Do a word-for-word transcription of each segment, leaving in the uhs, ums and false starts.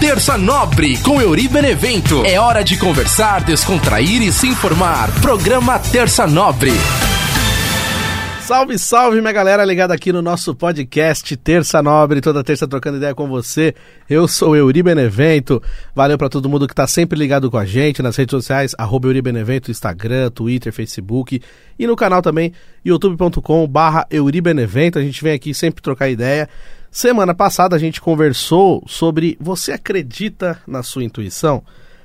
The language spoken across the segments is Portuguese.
Terça Nobre, com Euri Benevento. É hora de conversar, descontrair e se informar. Programa Terça Nobre. Salve, salve, minha galera ligada aqui no nosso podcast Terça Nobre, toda terça trocando ideia com você. Eu sou Euri Benevento, valeu pra todo mundo que tá sempre ligado com a gente nas redes sociais, arroba Euri Benevento, Instagram, Twitter, Facebook e no canal também, youtube ponto com barra Euri Benevento. A gente vem aqui sempre trocar ideia. Semana passada a gente conversou sobre você acredita na sua intuição?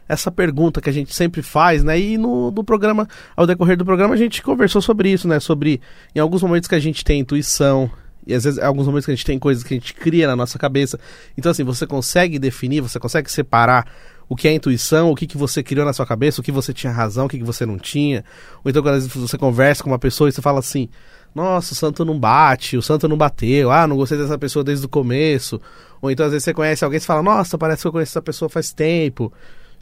Essa pergunta que a gente sempre faz, né? E no, no programa, ao decorrer do programa, a gente conversou sobre isso, né? Sobre em alguns momentos que a gente tem intuição, e às vezes em alguns momentos que a gente tem coisas que a gente cria na nossa cabeça. Então, assim, você consegue definir, você consegue separar o que é intuição, o que, que você criou na sua cabeça, o que você tinha razão, o que, que você não tinha. Ou então, quando às vezes você conversa com uma pessoa e você fala assim: nossa, o santo não bate, o santo não bateu, ah, não gostei dessa pessoa desde o começo. Ou então, às vezes você conhece alguém e você fala: nossa, parece que eu conheço essa pessoa faz tempo.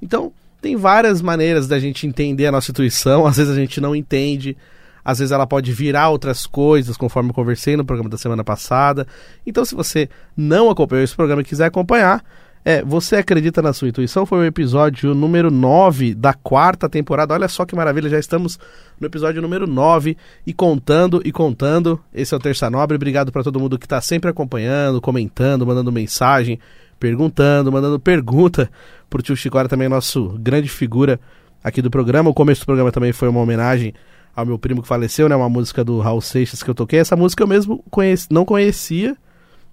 Então, tem várias maneiras da gente entender a nossa intuição. Às vezes a gente não entende, às vezes ela pode virar outras coisas, conforme eu conversei no programa da semana passada. Então, se você não acompanhou esse programa e quiser acompanhar, é, você acredita na sua intuição? Foi o episódio número nove da quarta temporada. Olha só que maravilha, já estamos no episódio número nove e contando e contando. Esse é o Terça Nobre. Obrigado para todo mundo que está sempre acompanhando, comentando, mandando mensagem, perguntando, mandando pergunta pro tio Chicora, também nosso grande figura aqui do programa. O começo do programa também foi uma homenagem ao meu primo que faleceu, né? Uma música do Raul Seixas que eu toquei. Essa música eu mesmo conheci, não conhecia,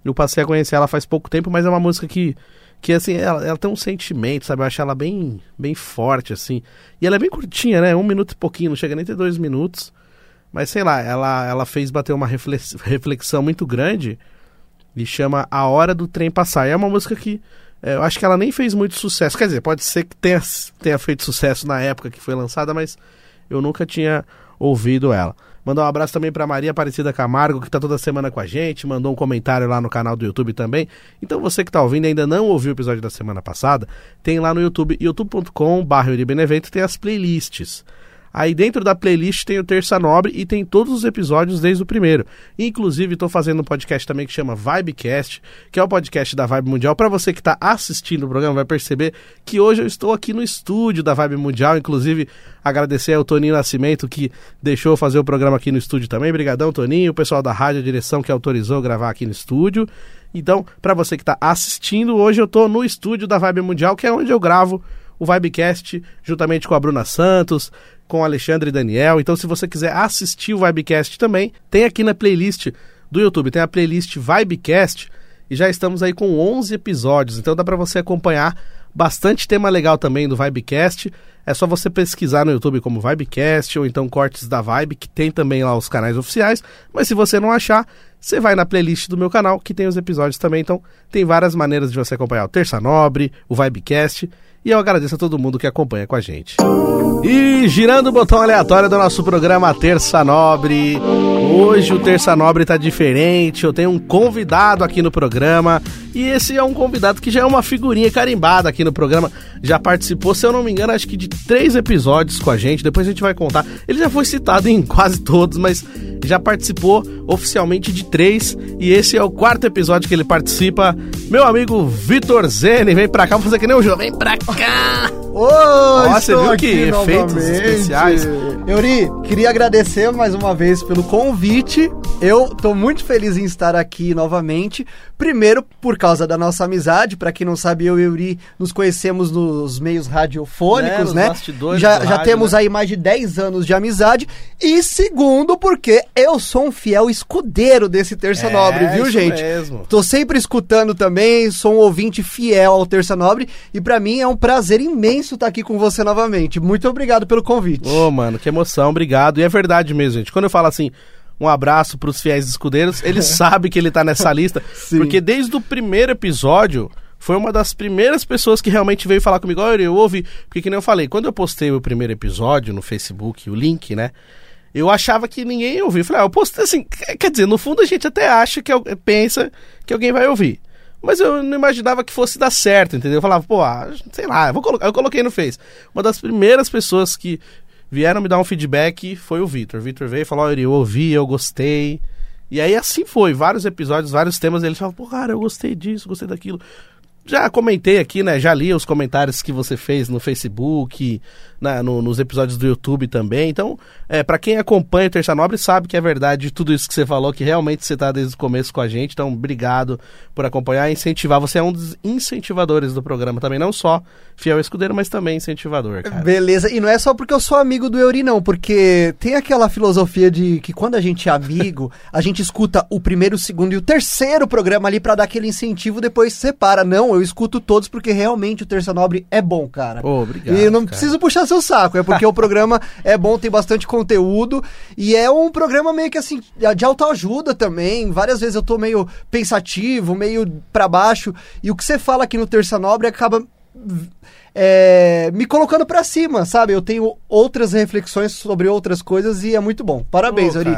eu passei a conhecer ela faz pouco tempo, mas é uma música que, que assim, ela, ela tem um sentimento, sabe? Eu acho ela bem, bem forte, assim. E ela é bem curtinha, né? Um minuto e pouquinho, não chega nem a ter dois minutos. Mas sei lá, ela, ela fez bater uma reflexão muito grande. Ele chama A Hora do Trem Passar. É uma música que é, eu acho que ela nem fez muito sucesso. Quer dizer, pode ser que tenha, tenha feito sucesso na época que foi lançada, mas eu nunca tinha ouvido ela. Mandar um abraço também para Maria Aparecida Camargo, que tá toda semana com a gente, mandou um comentário lá no canal do YouTube também. Então você que tá ouvindo e ainda não ouviu o episódio da semana passada, tem lá no YouTube, youtube ponto com barra Euri Benevento, tem as playlists. Aí dentro da playlist tem o Terça Nobre e tem todos os episódios desde o primeiro. Inclusive estou fazendo um podcast também que chama Vibecast, que é o podcast da Vibe Mundial. Para você que está assistindo o programa vai perceber que hoje eu estou aqui no estúdio da Vibe Mundial. Inclusive agradecer ao Toninho Nascimento que deixou eu fazer o programa aqui no estúdio também. Obrigadão, Toninho. O pessoal da Rádio Direção que autorizou gravar aqui no estúdio. Então, para você que está assistindo, hoje eu estou no estúdio da Vibe Mundial, que é onde eu gravo o Vibecast, juntamente com a Bruna Santos, com o Alexandre e Daniel. Então, se você quiser assistir o Vibecast também, tem aqui na playlist do YouTube, tem a playlist Vibecast, e já estamos aí com onze episódios, então dá para você acompanhar bastante tema legal também do Vibecast. É só você pesquisar no YouTube como Vibecast, ou então Cortes da Vibe, que tem também lá os canais oficiais, mas se você não achar, você vai na playlist do meu canal, que tem os episódios também. Então tem várias maneiras de você acompanhar o Terça Nobre, o Vibecast. E eu agradeço a todo mundo que acompanha com a gente. E girando o botão aleatório do nosso programa Terça Nobre. Hoje o Terça Nobre tá diferente, eu tenho um convidado aqui no programa. E esse é um convidado que já é uma figurinha carimbada aqui no programa. Já participou, se eu não me engano, acho que de três episódios com a gente. Depois a gente vai contar. Ele já foi citado em quase todos, mas já participou oficialmente de três. E esse é o quarto episódio que ele participa. Meu amigo Vitor Zeni, vem pra cá, vou fazer que nem o João. Vem pra cá! Ô, oh, você viu que efeitos novamente. Especiais. Euri, queria agradecer mais uma vez pelo convite. Eu tô muito feliz em estar aqui novamente. Primeiro, por causa da nossa amizade. Pra quem não sabe, eu e Euri nos conhecemos nos meios radiofônicos, né? né? Bastidores já já rádio, temos né? aí mais de dez anos de amizade. E segundo, porque eu sou um fiel escudeiro desse Terça é, Nobre, viu, gente? Mesmo. Tô sempre escutando também, sou um ouvinte fiel ao Terça Nobre. E pra mim é um prazer imenso estar aqui com você novamente. Muito obrigado pelo convite. Ô, oh, mano, que emoção, obrigado. E é verdade mesmo, gente. Quando eu falo assim... um abraço pros fiéis escudeiros. Ele sabe que ele tá nessa lista. Porque desde o primeiro episódio, foi uma das primeiras pessoas que realmente veio falar comigo. Olha, eu ouvi... Porque que nem eu falei, quando eu postei o primeiro episódio no Facebook, o link, né? Eu achava que ninguém ouviu. Eu falei, ah, eu postei assim... Quer dizer, no fundo a gente até acha, que pensa que alguém vai ouvir. Mas eu não imaginava que fosse dar certo, entendeu? Eu falava, pô, ah, sei lá, eu, vou colo... eu coloquei no Face. Uma das primeiras pessoas que... vieram me dar um feedback, foi o Vitor. O Vitor veio e falou, eu ouvi, eu gostei. E aí assim foi, vários episódios, vários temas. Ele falou, pô, cara, eu gostei disso, gostei daquilo. já comentei aqui, né? Já li os comentários que você fez no Facebook, na, no, nos episódios do YouTube também. Então, é, pra quem acompanha o Terça Nobre sabe que é verdade tudo isso que você falou, que realmente você tá desde o começo com a gente. Então, obrigado por acompanhar e incentivar. Você é um dos incentivadores do programa também, não só fiel escudeiro, mas também incentivador, cara. Beleza, e não é só porque eu sou amigo do Euri, não, porque tem aquela filosofia de que quando a gente é amigo, a gente escuta o primeiro, o segundo e o terceiro programa ali pra dar aquele incentivo, depois separa. Não, eu Eu escuto todos porque realmente o Terça Nobre é bom, cara. Oh, obrigado, e eu não cara. preciso puxar seu saco, é porque o programa é bom, tem bastante conteúdo e é um programa meio que assim, de autoajuda também. Várias vezes eu tô meio pensativo, meio pra baixo e o que você fala aqui no Terça Nobre acaba... É, me colocando pra cima, sabe? Eu tenho outras reflexões sobre outras coisas e é muito bom. Parabéns, Euri.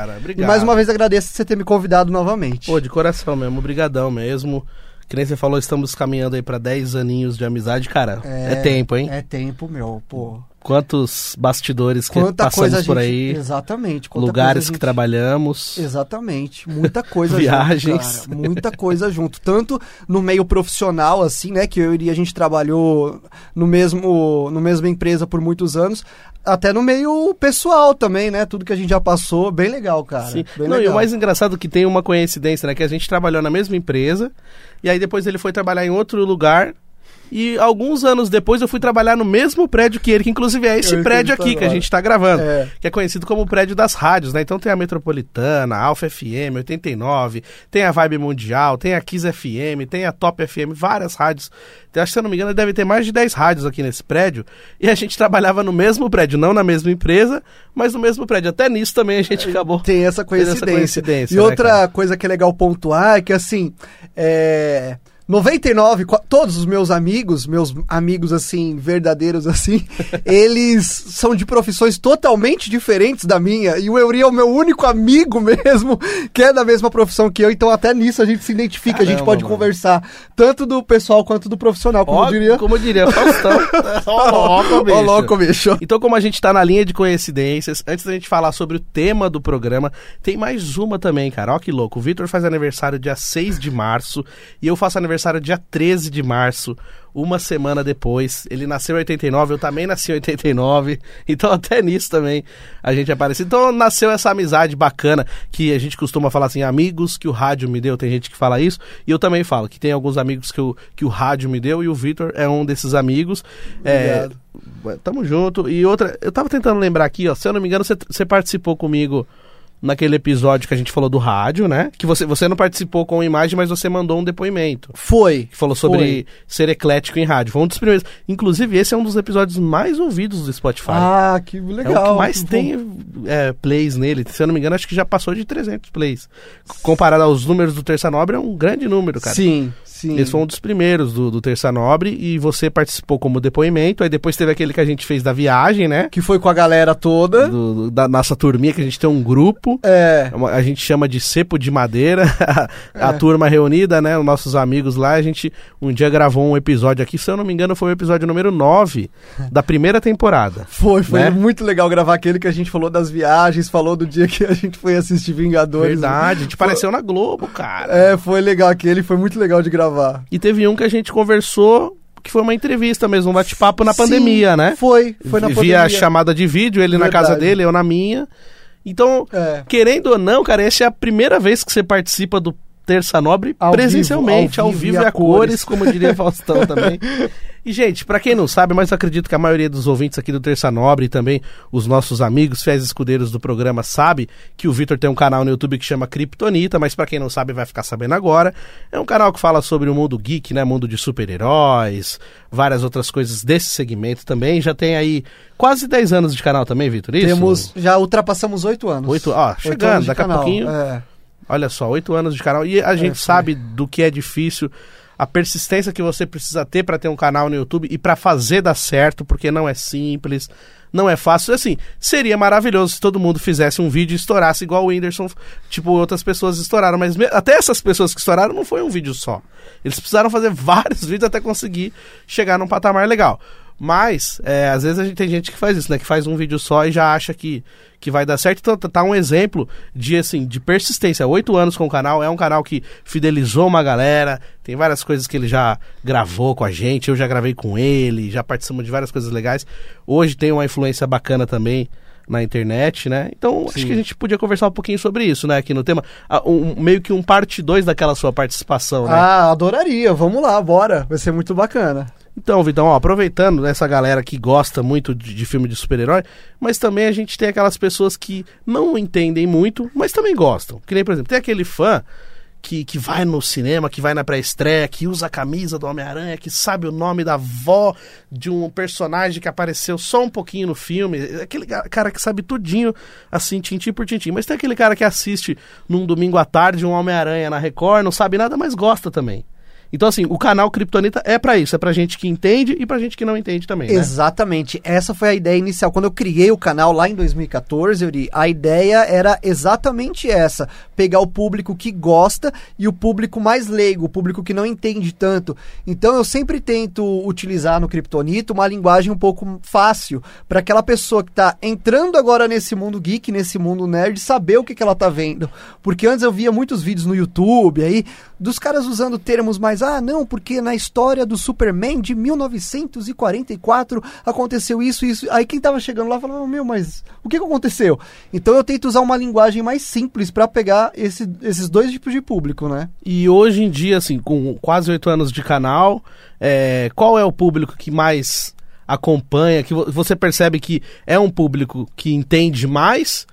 Oh, mais uma vez agradeço você ter me convidado novamente. Pô, oh, de coração mesmo, obrigadão mesmo. Que nem você falou, estamos caminhando aí pra dez aninhos de amizade, cara, é, é tempo, hein? É tempo, meu, pô. Quantos bastidores que quanta passamos coisa por gente, aí. Exatamente. Lugares gente, que trabalhamos. Exatamente. Muita coisa viagens. Junto, cara. Muita coisa junto. Tanto no meio profissional, assim, né? Que eu e a gente trabalhou no mesmo, no mesma empresa por muitos anos. Até no meio pessoal também, né? Tudo que a gente já passou. Bem legal, cara. Sim. Bem Não, legal. E o mais engraçado é que tem uma coincidência, né? Que a gente trabalhou na mesma empresa. E aí depois ele foi trabalhar em outro lugar... E alguns anos depois eu fui trabalhar no mesmo prédio que ele, que inclusive é esse eu prédio aqui que a gente tá gravando, é. que é conhecido como o prédio das rádios, né? Então tem a Metropolitana, a Alfa F M, oitenta e nove, tem a Vibe Mundial, tem a Kiss F M, tem a Top F M, várias rádios. Então, acho que se eu não me engano deve ter mais de dez rádios aqui nesse prédio e a gente trabalhava no mesmo prédio, não na mesma empresa, mas no mesmo prédio. Até nisso também a gente acabou... Tem essa coincidência. Essa coincidência e né, outra cara? coisa que é legal pontuar é que assim... É... noventa e nove, todos os meus amigos, meus amigos assim, verdadeiros assim, eles são de profissões totalmente diferentes da minha, e o Euri é o meu único amigo mesmo, que é da mesma profissão que eu, então até nisso a gente se identifica, Caramba, a gente pode mano. conversar, tanto do pessoal quanto do profissional, como ó, eu diria. Como eu diria, Faustão. Ó louco, ó louco, bicho. Então como a gente tá na linha de coincidências, antes da gente falar sobre o tema do programa, tem mais uma também, cara, ó que louco, o Vitor faz aniversário dia seis de março, e eu faço aniversário dia treze de março, uma semana depois. Ele nasceu em oitenta e nove, eu também nasci em oitenta e nove, então até nisso também a gente é parecido. Então nasceu essa amizade bacana que a gente costuma falar assim, amigos que o rádio me deu, tem gente que fala isso, e eu também falo que tem alguns amigos que, eu, que o rádio me deu, e o Vitor é um desses amigos. Obrigado. É, tamo junto. E outra, eu tava tentando lembrar aqui, ó, se eu não me engano, você, você participou comigo naquele episódio que a gente falou do rádio, né? Que você, você não participou com a imagem, mas você mandou um depoimento. Foi. Que falou sobre foi. ser eclético em rádio. Foi um dos primeiros. Inclusive, esse é um dos episódios mais ouvidos do Spotify. Ah, que legal. É o que mais que tem é, plays nele. Se eu não me engano, acho que já passou de trezentos plays. Comparado aos números do Terça Nobre, é um grande número, cara. Sim, sim. Esse foi um dos primeiros do, do Terça Nobre e você participou como depoimento. Aí depois teve aquele que a gente fez da viagem, né? Que foi com a galera toda. Do, do, da nossa turminha, que a gente tem um grupo. É. A gente chama de cepo de madeira. A é. turma reunida, né? Os nossos amigos lá. A gente um dia gravou um episódio aqui. Se eu não me engano, foi o episódio número nove da primeira temporada. Foi, foi né? muito legal gravar aquele que a gente falou das viagens. Falou do dia que a gente foi assistir Vingadores. Verdade, a gente foi... apareceu na Globo, cara. É, foi legal aquele, foi muito legal de gravar. E teve um que a gente conversou que foi uma entrevista mesmo, um bate-papo na Sim, pandemia, né? Foi, foi na Via pandemia. Via chamada de vídeo, ele Verdade. na casa dele, eu na minha. Então, é. querendo ou não, cara, essa é a primeira vez que você participa do Terça Nobre ao presencialmente, vivo, ao, ao vivo, vivo e a cores, cores como diria Faustão também. E, gente, pra quem não sabe, mas eu acredito que a maioria dos ouvintes aqui do Terça Nobre e também os nossos amigos fiéis escudeiros do programa sabe que o Vitor tem um canal no YouTube que chama Kriptonita, mas pra quem não sabe vai ficar sabendo agora. É um canal que fala sobre o mundo geek, né? Mundo de super-heróis, várias outras coisas desse segmento também. Já tem aí quase dez anos de canal também, Vitor? Isso? Temos, já ultrapassamos oito anos. oito, ó, chegando, daqui a pouquinho. É. Olha só, oito anos de canal. E a gente é, sabe do que é difícil... A persistência que você precisa ter para ter um canal no YouTube e para fazer dar certo, porque não é simples, não é fácil. Assim, seria maravilhoso se todo mundo fizesse um vídeo e estourasse igual o Whindersson, tipo, outras pessoas estouraram. Mas me... até essas pessoas que estouraram não foi um vídeo só. Eles precisaram fazer vários vídeos até conseguir chegar num patamar legal. Mas, é, às vezes a gente tem gente que faz isso, né? Que faz um vídeo só e já acha que, que vai dar certo. Então tá um exemplo de, assim, de persistência. Oito anos com o canal, é um canal que fidelizou uma galera. Tem várias coisas que ele já gravou com a gente, eu já gravei com ele, já participamos de várias coisas legais. Hoje tem uma influência bacana também na internet, né? Então, sim, acho que a gente podia conversar um pouquinho sobre isso, né? Aqui no tema. Um, meio que um parte dois daquela sua participação, né? Ah, adoraria. Vamos lá, bora. Vai ser muito bacana. Então, Vitão, ó, aproveitando essa galera que gosta muito de, de filme de super-herói, mas também a gente tem aquelas pessoas que não entendem muito, mas também gostam. Que nem, por exemplo, tem aquele fã que, que vai no cinema, que vai na pré-estreia, que usa a camisa do Homem-Aranha, que sabe o nome da avó de um personagem que apareceu só um pouquinho no filme. Aquele cara que sabe tudinho, assim, tintim por tintim. Mas tem aquele cara que assiste num domingo à tarde um Homem-Aranha na Record, não sabe nada, mas gosta também. Então, assim, o canal Kriptonita é pra isso, é pra gente que entende e pra gente que não entende também, né? Exatamente, essa foi a ideia inicial. Quando eu criei o canal lá em dois mil e catorze, Euri, a ideia era exatamente essa, pegar o público que gosta e o público mais leigo, o público que não entende tanto. Então, eu sempre tento utilizar no Kriptonita uma linguagem um pouco fácil, pra aquela pessoa que tá entrando agora nesse mundo geek, nesse mundo nerd, saber o que que ela tá vendo. Porque antes eu via muitos vídeos no YouTube, aí, dos caras usando termos mais... Ah, não, porque na história do Superman de mil novecentos e quarenta e quatro aconteceu isso, isso. Aí quem tava chegando lá falava, meu, mas o que que aconteceu? Então eu tento usar uma linguagem mais simples pra pegar esse, esses dois tipos de público, né? E hoje em dia, assim, com quase oito anos de canal, é, qual é o público que mais acompanha, que você percebe que é um público que entende mais?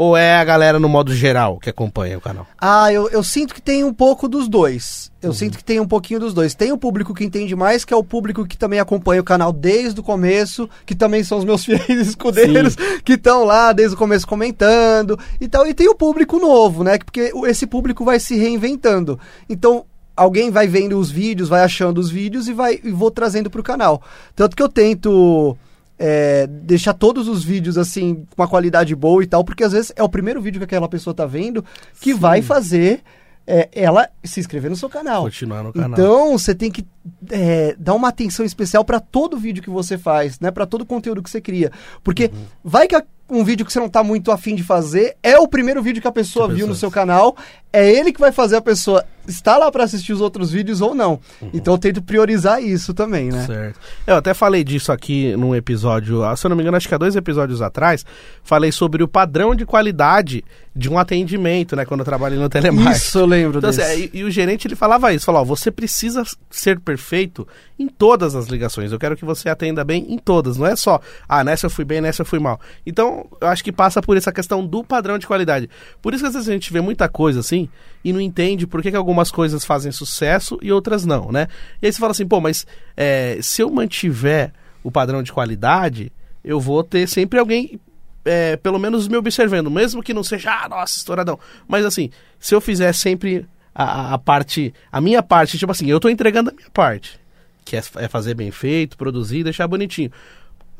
Ou é a galera no modo geral que acompanha o canal? Ah, eu, eu sinto que tem um pouco dos dois. Eu uhum. sinto que tem um pouquinho dos dois. Tem o público que entende mais, que é o público que também acompanha o canal desde o começo, que também são os meus fiéis escudeiros, sim, que estão lá desde o começo comentando e tal. E tem o público novo, né? Porque esse público vai se reinventando. Então... alguém vai vendo os vídeos, vai achando os vídeos e, vai, e vou trazendo pro canal. Tanto que eu tento... É, deixar todos os vídeos assim com uma qualidade boa e tal, porque às vezes é o primeiro vídeo que aquela pessoa tá vendo que sim, vai fazer é, ela se inscrever no seu canal, continuar no canal. Então você tem que é, dar uma atenção especial para todo vídeo que você faz, né, para todo conteúdo que você cria, porque uhum. vai que a um vídeo que você não tá muito afim de fazer, é o primeiro vídeo que a pessoa que viu no seu canal, é ele que vai fazer a pessoa estar lá para assistir os outros vídeos ou não. Uhum. Então eu tento priorizar isso também, né? Certo. Eu até falei disso aqui num episódio, se eu não me engano, acho que há dois episódios atrás, falei sobre o padrão de qualidade de um atendimento, né? Quando eu trabalhei no telemarketing. Isso, eu lembro então, desse. Assim, e, e o gerente, ele falava isso, falou, ó, você precisa ser perfeito em todas as ligações, eu quero que você atenda bem em todas, não é só, ah, nessa eu fui bem, nessa eu fui mal. Então, eu acho que passa por essa questão do padrão de qualidade. Por isso que às vezes a gente vê muita coisa assim e não entende por que que algumas coisas fazem sucesso e outras não, né? E aí você fala assim, pô, mas é, se eu mantiver o padrão de qualidade, eu vou ter sempre alguém, é, pelo menos me observando, mesmo que não seja, ah, nossa, estouradão. Mas assim, se eu fizer sempre a, a parte, a minha parte, tipo assim, eu tô entregando a minha parte, que é, é fazer bem feito, produzir, deixar bonitinho.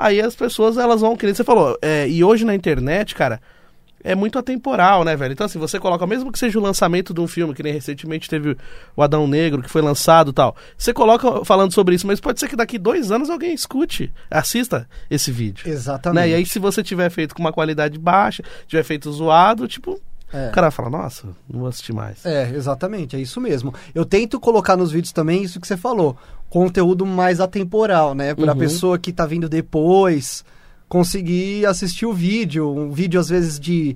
Aí as pessoas, elas vão, que nem você falou, é, e hoje na internet, cara, é muito atemporal, né, velho? Então, assim, você coloca, mesmo que seja o lançamento de um filme, que nem recentemente teve o Adão Negro, que foi lançado e tal, você coloca falando sobre isso, mas pode ser que daqui dois anos alguém escute, assista esse vídeo. Exatamente. Né? E aí, se você tiver feito com uma qualidade baixa, tiver feito zoado, tipo... É. O cara fala, nossa, não vou assistir mais. É, exatamente, é isso mesmo. Eu tento colocar nos vídeos também isso que você falou, conteúdo mais atemporal, né? Pra uhum. pessoa que tá vindo depois conseguir assistir o vídeo. Um vídeo, às vezes, de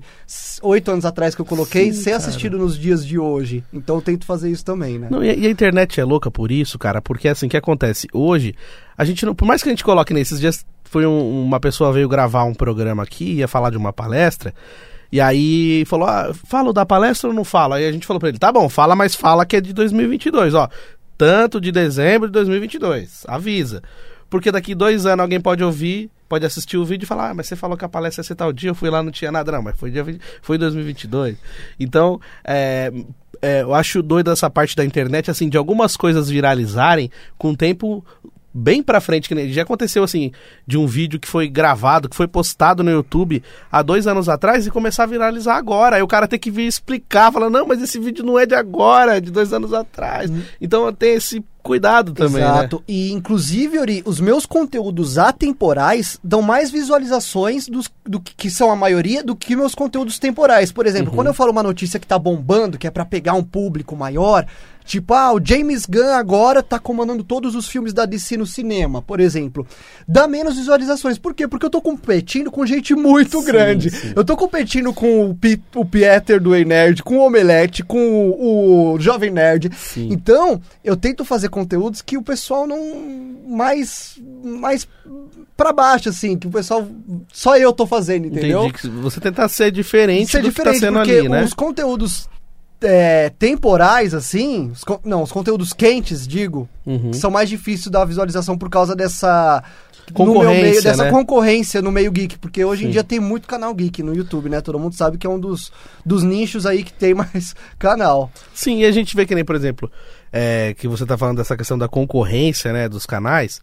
oito anos atrás que eu coloquei, sim, ser cara. Assistido nos dias de hoje. Então eu tento fazer isso também, né? Não, e, a, e a internet é louca por isso, cara, porque assim, o que acontece? Hoje, a gente não, por mais que a gente coloque nesses dias, foi um, uma pessoa veio gravar um programa aqui, ia falar de uma palestra, e aí falou, ah, falo da palestra ou não falo? Aí a gente falou pra ele, tá bom, fala, mas fala que é de dois mil e vinte e dois, ó. Tanto de dezembro de dois mil e vinte e dois, avisa. Porque daqui dois anos alguém pode ouvir, pode assistir o vídeo e falar, ah, mas você falou que a palestra ia ser tal dia, eu fui lá, não tinha nada, não, mas foi dia, foi dois mil e vinte e dois. Então, é... é eu acho doido essa parte da internet, assim, de algumas coisas viralizarem com o tempo... bem pra frente, que já aconteceu assim, de um vídeo que foi gravado, que foi postado no YouTube há dois anos atrás e começar a viralizar agora, aí o cara tem que vir explicar, falar, não, mas esse vídeo não é de agora, é de dois anos atrás, uhum. Então tem esse cuidado também. Exato. Né? E inclusive, Yuri, os meus conteúdos atemporais dão mais visualizações dos, do que, que são a maioria do que meus conteúdos temporais. Por exemplo, uhum. quando eu falo uma notícia que tá bombando, que é pra pegar um público maior, tipo, ah, o James Gunn agora tá comandando todos os filmes da D C no cinema, por exemplo, dá menos visualizações. Por quê? Porque eu tô competindo com gente muito sim, grande. Sim. Eu tô competindo com o, P- o Pieter do Ei Nerd, com o Omelete, com o, o Jovem Nerd. Sim. Então, eu tento fazer conteúdos que o pessoal não... mais... mais pra baixo, assim, que o pessoal... só eu tô fazendo, entendeu? Entendi. Você tentar ser diferente ser do diferente, que tá sendo ali, né? Os conteúdos... É, temporais, assim, os con- não, os conteúdos quentes, digo, uhum. que são mais difíceis da visualização por causa dessa concorrência, no meu meio, dessa né? concorrência no meio geek, porque hoje Sim. em dia tem muito canal geek no YouTube, né? Todo mundo sabe que é um dos, dos nichos aí que tem mais canal. Sim, e a gente vê que nem, por exemplo, é, que você tá falando dessa questão da concorrência, né, dos canais,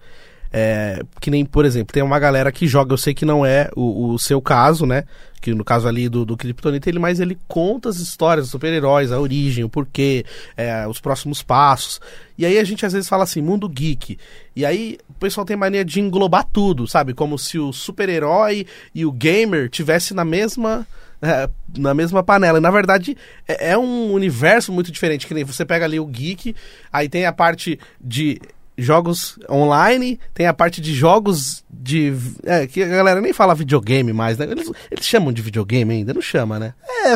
é, que nem, por exemplo, tem uma galera que joga, eu sei que não é o, o seu caso, né? Que no caso ali do, do Kriptonita, ele mais ele conta as histórias dos super-heróis, a origem, o porquê, é, os próximos passos. E aí a gente às vezes fala assim, mundo geek. E aí o pessoal tem mania de englobar tudo, sabe? Como se o super-herói e o gamer tivessem na mesma... É, na mesma panela, e na verdade é, é um universo muito diferente, que nem você pega ali o geek, aí tem a parte de jogos online, tem a parte de jogos de... É, que a galera nem fala videogame mais, né? Eles, eles chamam de videogame ainda? Não chama, né? É,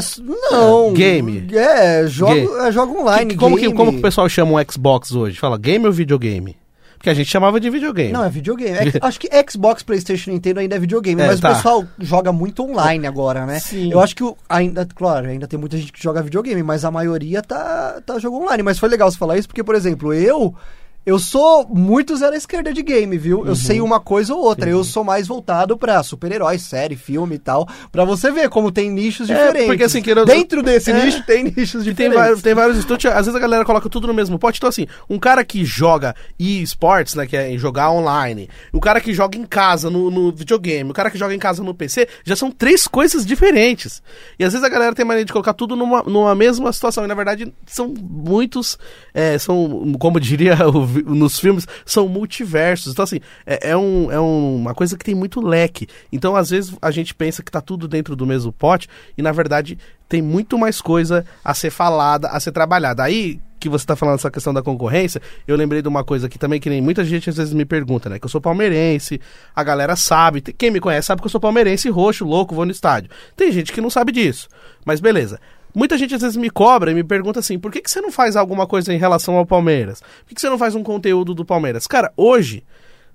não... É, game. É, jogo, é, jogo online, que, como, que, como que o pessoal chama o Xbox hoje? Fala game ou videogame? Porque a gente chamava de videogame. Não, é videogame. É, acho que Xbox, PlayStation, Nintendo ainda é videogame, é, mas tá. O pessoal joga muito online agora, né? Sim. Eu acho que o, ainda, claro, ainda tem muita gente que joga videogame, mas a maioria tá, tá jogo online. Mas foi legal você falar isso, porque, por exemplo, eu... Eu sou muito zero à esquerda de game, viu? Uhum. Eu sei uma coisa ou outra. Sim. Eu sou mais voltado pra super-heróis, série, filme e tal. Pra você ver como tem nichos é, diferentes. Porque, assim, eu... Dentro desse é. nicho tem nichos diferentes. Tem vários, tem vários estúdios. Às vezes a galera coloca tudo no mesmo pote. Então, assim, um cara que joga e-sports, né? Que é jogar online. O cara que joga em casa no, no videogame. O cara que joga em casa no P C. Já são três coisas diferentes. E às vezes a galera tem mania de colocar tudo numa, numa mesma situação. E, na verdade, são muitos... É, são, como diria o nos filmes, são multiversos. Então, assim, é, é, um, é um, uma coisa que tem muito leque. Então, às vezes, a gente pensa que tá tudo dentro do mesmo pote e, na verdade, tem muito mais coisa a ser falada, a ser trabalhada. Aí, que você tá falando essa questão da concorrência, eu lembrei de uma coisa aqui também, que nem muita gente às vezes me pergunta, né? Que eu sou palmeirense, a galera sabe, quem me conhece sabe que eu sou palmeirense, roxo, louco, vou no estádio. Tem gente que não sabe disso, mas beleza. Muita gente às vezes me cobra e me pergunta assim, por que, que você não faz alguma coisa em relação ao Palmeiras? Por que, que você não faz um conteúdo do Palmeiras? Cara, hoje,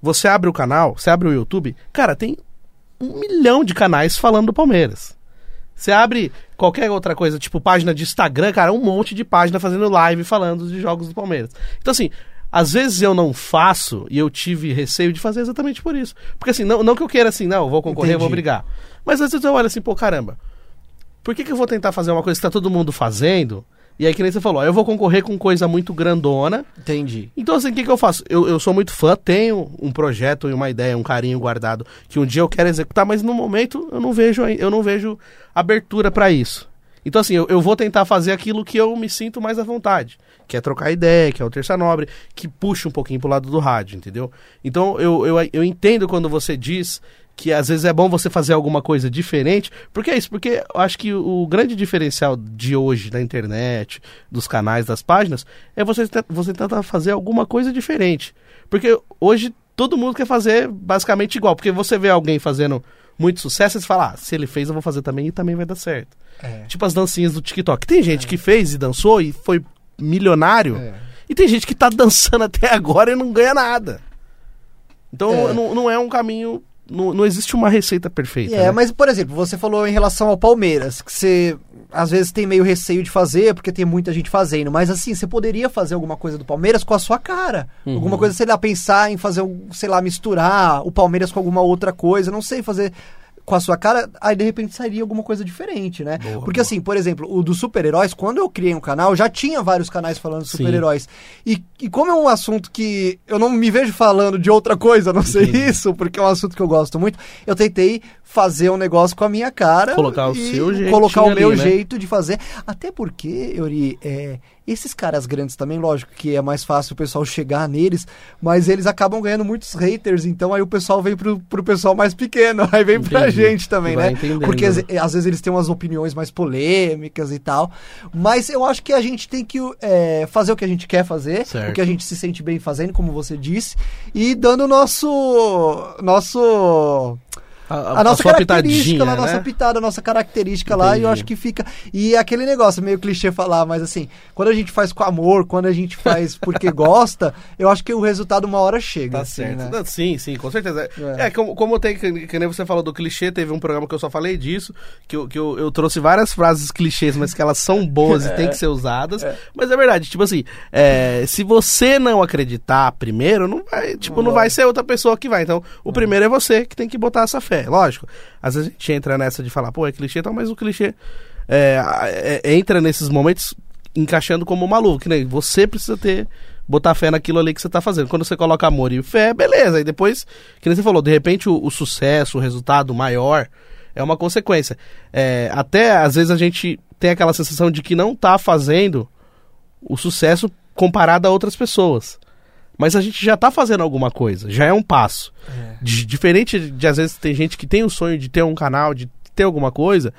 você abre o canal, você abre o YouTube, cara, tem um milhão de canais falando do Palmeiras. Você abre qualquer outra coisa, tipo página de Instagram, cara, um monte de página fazendo live falando de jogos do Palmeiras. Então assim... Às vezes eu não faço e eu tive receio de fazer exatamente por isso. Porque assim, não, não que eu queira assim, não, eu vou concorrer, eu vou brigar. Mas às vezes eu olho assim, pô, caramba, por que que eu vou tentar fazer uma coisa que tá todo mundo fazendo? E aí que nem você falou, ó, eu vou concorrer com coisa muito grandona. Entendi. Então assim, o que que eu faço? Eu, eu sou muito fã, tenho um projeto e uma ideia, um carinho guardado que um dia eu quero executar, mas no momento eu não vejo, eu não vejo abertura pra isso. Então assim, eu, eu vou tentar fazer aquilo que eu me sinto mais à vontade, que é trocar ideia, que é o Terça Nobre, que puxa um pouquinho pro lado do rádio, entendeu? Então eu, eu, eu entendo quando você diz que às vezes é bom você fazer alguma coisa diferente, porque é isso, porque eu acho que o grande diferencial de hoje da internet, dos canais, das páginas, é você, você tentar fazer alguma coisa diferente, porque hoje todo mundo quer fazer basicamente igual, porque você vê alguém fazendo muito sucesso, você fala, ah, se ele fez eu vou fazer também e também vai dar certo. É. Tipo as dancinhas do TikTok. Tem gente é. que fez e dançou e foi milionário. É. E tem gente que tá dançando até agora e não ganha nada. Então é. Não, não é um caminho... Não, não existe uma receita perfeita. É, né? Mas por exemplo, você falou em relação ao Palmeiras, que você às vezes tem meio receio de fazer, porque tem muita gente fazendo, mas assim, você poderia fazer alguma coisa do Palmeiras com a sua cara. Uhum. Alguma coisa, sei lá, pensar em fazer, sei lá, misturar o Palmeiras com alguma outra coisa, não sei, fazer... com a sua cara, aí de repente sairia alguma coisa diferente, né? Boa, porque boa. Assim, por exemplo, o dos super-heróis, quando eu criei um canal, já tinha vários canais falando de super-heróis. E, e como é um assunto que eu não me vejo falando de outra coisa, não sei Sim. isso, porque é um assunto que eu gosto muito, eu tentei fazer um negócio com a minha cara. Colocar o seu jeito. Colocar o meu ali, né? jeito de fazer. Até porque, Euri, é... Esses caras grandes também, lógico que é mais fácil o pessoal chegar neles, mas eles acabam ganhando muitos haters, então aí o pessoal vem pro, pro pessoal mais pequeno, aí vem Entendi. Pra gente também, Vai né? Entendendo. Porque às, às vezes eles têm umas opiniões mais polêmicas e tal, mas eu acho que a gente tem que é, fazer o que a gente quer fazer, certo. O que a gente se sente bem fazendo, como você disse, e dando o nosso... nosso... A, a, a nossa a característica, né? a nossa pitada, a nossa característica Entendi. Lá, e eu acho que fica... E aquele negócio, meio clichê falar, mas assim, quando a gente faz com amor, quando a gente faz porque gosta, eu acho que o resultado uma hora chega. Tá assim, certo. Né? Não, sim, sim, com certeza. É, é como, como tem, que, que nem você falou do clichê, teve um programa que eu só falei disso, que eu, que eu, eu trouxe várias frases clichês, mas que elas são boas é. E têm que ser usadas. É. Mas é verdade, tipo assim, é, se você não acreditar primeiro, não vai, tipo, não vai ser outra pessoa que vai. Então, o primeiro é você que tem que botar essa fé. É, lógico, às vezes a gente entra nessa de falar, pô, é clichê e tal, mas o clichê é, é, entra nesses momentos encaixando como maluco, que nem você precisa ter, botar fé naquilo ali que você tá fazendo. Quando você coloca amor e fé, beleza, e depois, que nem você falou, de repente o, o sucesso, o resultado maior é uma consequência. É, até às vezes a gente tem aquela sensação de que não tá fazendo o sucesso comparado a outras pessoas. Mas a gente já tá fazendo alguma coisa, já é um passo. É. D- diferente de, às vezes, tem gente que tem o sonho de ter um canal, de ter alguma coisa,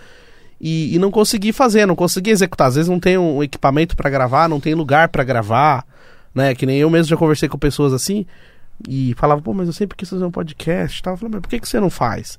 e, e não conseguir fazer, não conseguir executar. Às vezes não tem um equipamento pra gravar, não tem lugar pra gravar, né? Que nem eu mesmo já conversei com pessoas assim, e falava, pô, mas eu sempre quis fazer um podcast e tal. Eu falava, mas por que, que você não faz?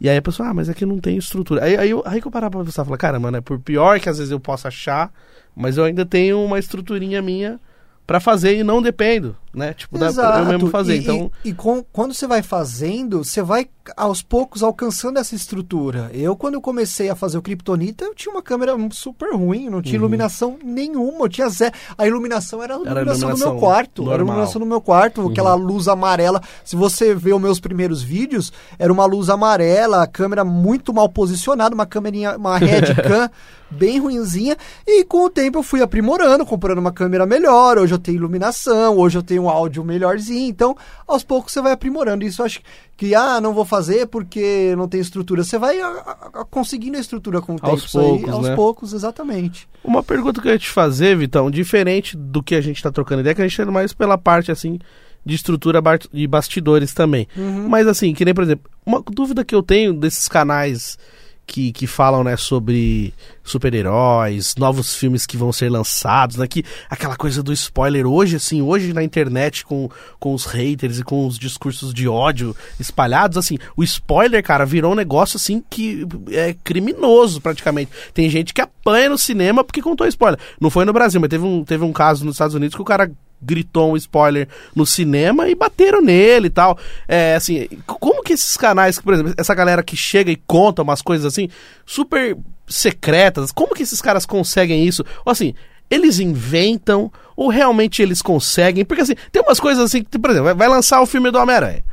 E aí a pessoa, ah, mas é que não tem estrutura. Aí, aí, eu, aí que eu parava pra pensar, falava, cara, mano, é por pior que às vezes eu possa achar, mas eu ainda tenho uma estruturinha minha pra fazer e não dependo, né? Tipo, dá pra eu mesmo fazer, e, então... E, e com, quando você vai fazendo, você vai, aos poucos, alcançando essa estrutura. Eu, quando eu comecei a fazer o Kriptonita, eu tinha uma câmera super ruim, não tinha uhum. iluminação nenhuma, eu tinha zero. A iluminação era a iluminação, era iluminação do meu quarto. Normal. Era a iluminação do meu quarto, uhum. aquela luz amarela. Se você vê os meus primeiros vídeos, era uma luz amarela, a câmera muito mal posicionada, uma câmerinha, uma headcam bem ruinzinha. E com o tempo eu fui aprimorando, comprando uma câmera melhor, hoje eu eu tenho iluminação, hoje eu tenho um áudio melhorzinho, então aos poucos você vai aprimorando. Isso eu acho que, ah, não vou fazer porque não tem estrutura. Você vai a, a, a conseguindo a estrutura com o tempo. Aos poucos, aí, aos né? poucos, exatamente. Uma pergunta que eu ia te fazer, Vitão, diferente do que a gente tá trocando ideia, que a gente tá mais pela parte, assim, de estrutura e bastidores também. Uhum. Mas assim, que nem, por exemplo, uma dúvida que eu tenho desses canais que, que falam, né, sobre super-heróis, novos filmes que vão ser lançados, né, que aquela coisa do spoiler hoje, assim, hoje na internet com, com os haters e com os discursos de ódio espalhados, assim, o spoiler, cara, virou um negócio, assim, que é criminoso, praticamente. Tem gente que apanha no cinema porque contou spoiler. Não foi no Brasil, mas teve um, teve um caso nos Estados Unidos que o cara gritou um spoiler no cinema e bateram nele e tal. É, assim, como que esses canais, por exemplo, essa galera que chega e conta umas coisas assim, super secretas, como que esses caras conseguem isso? Ou assim, eles inventam ou realmente eles conseguem? Porque assim, tem umas coisas assim, que, por exemplo, vai lançar o filme do Homem-Aranha.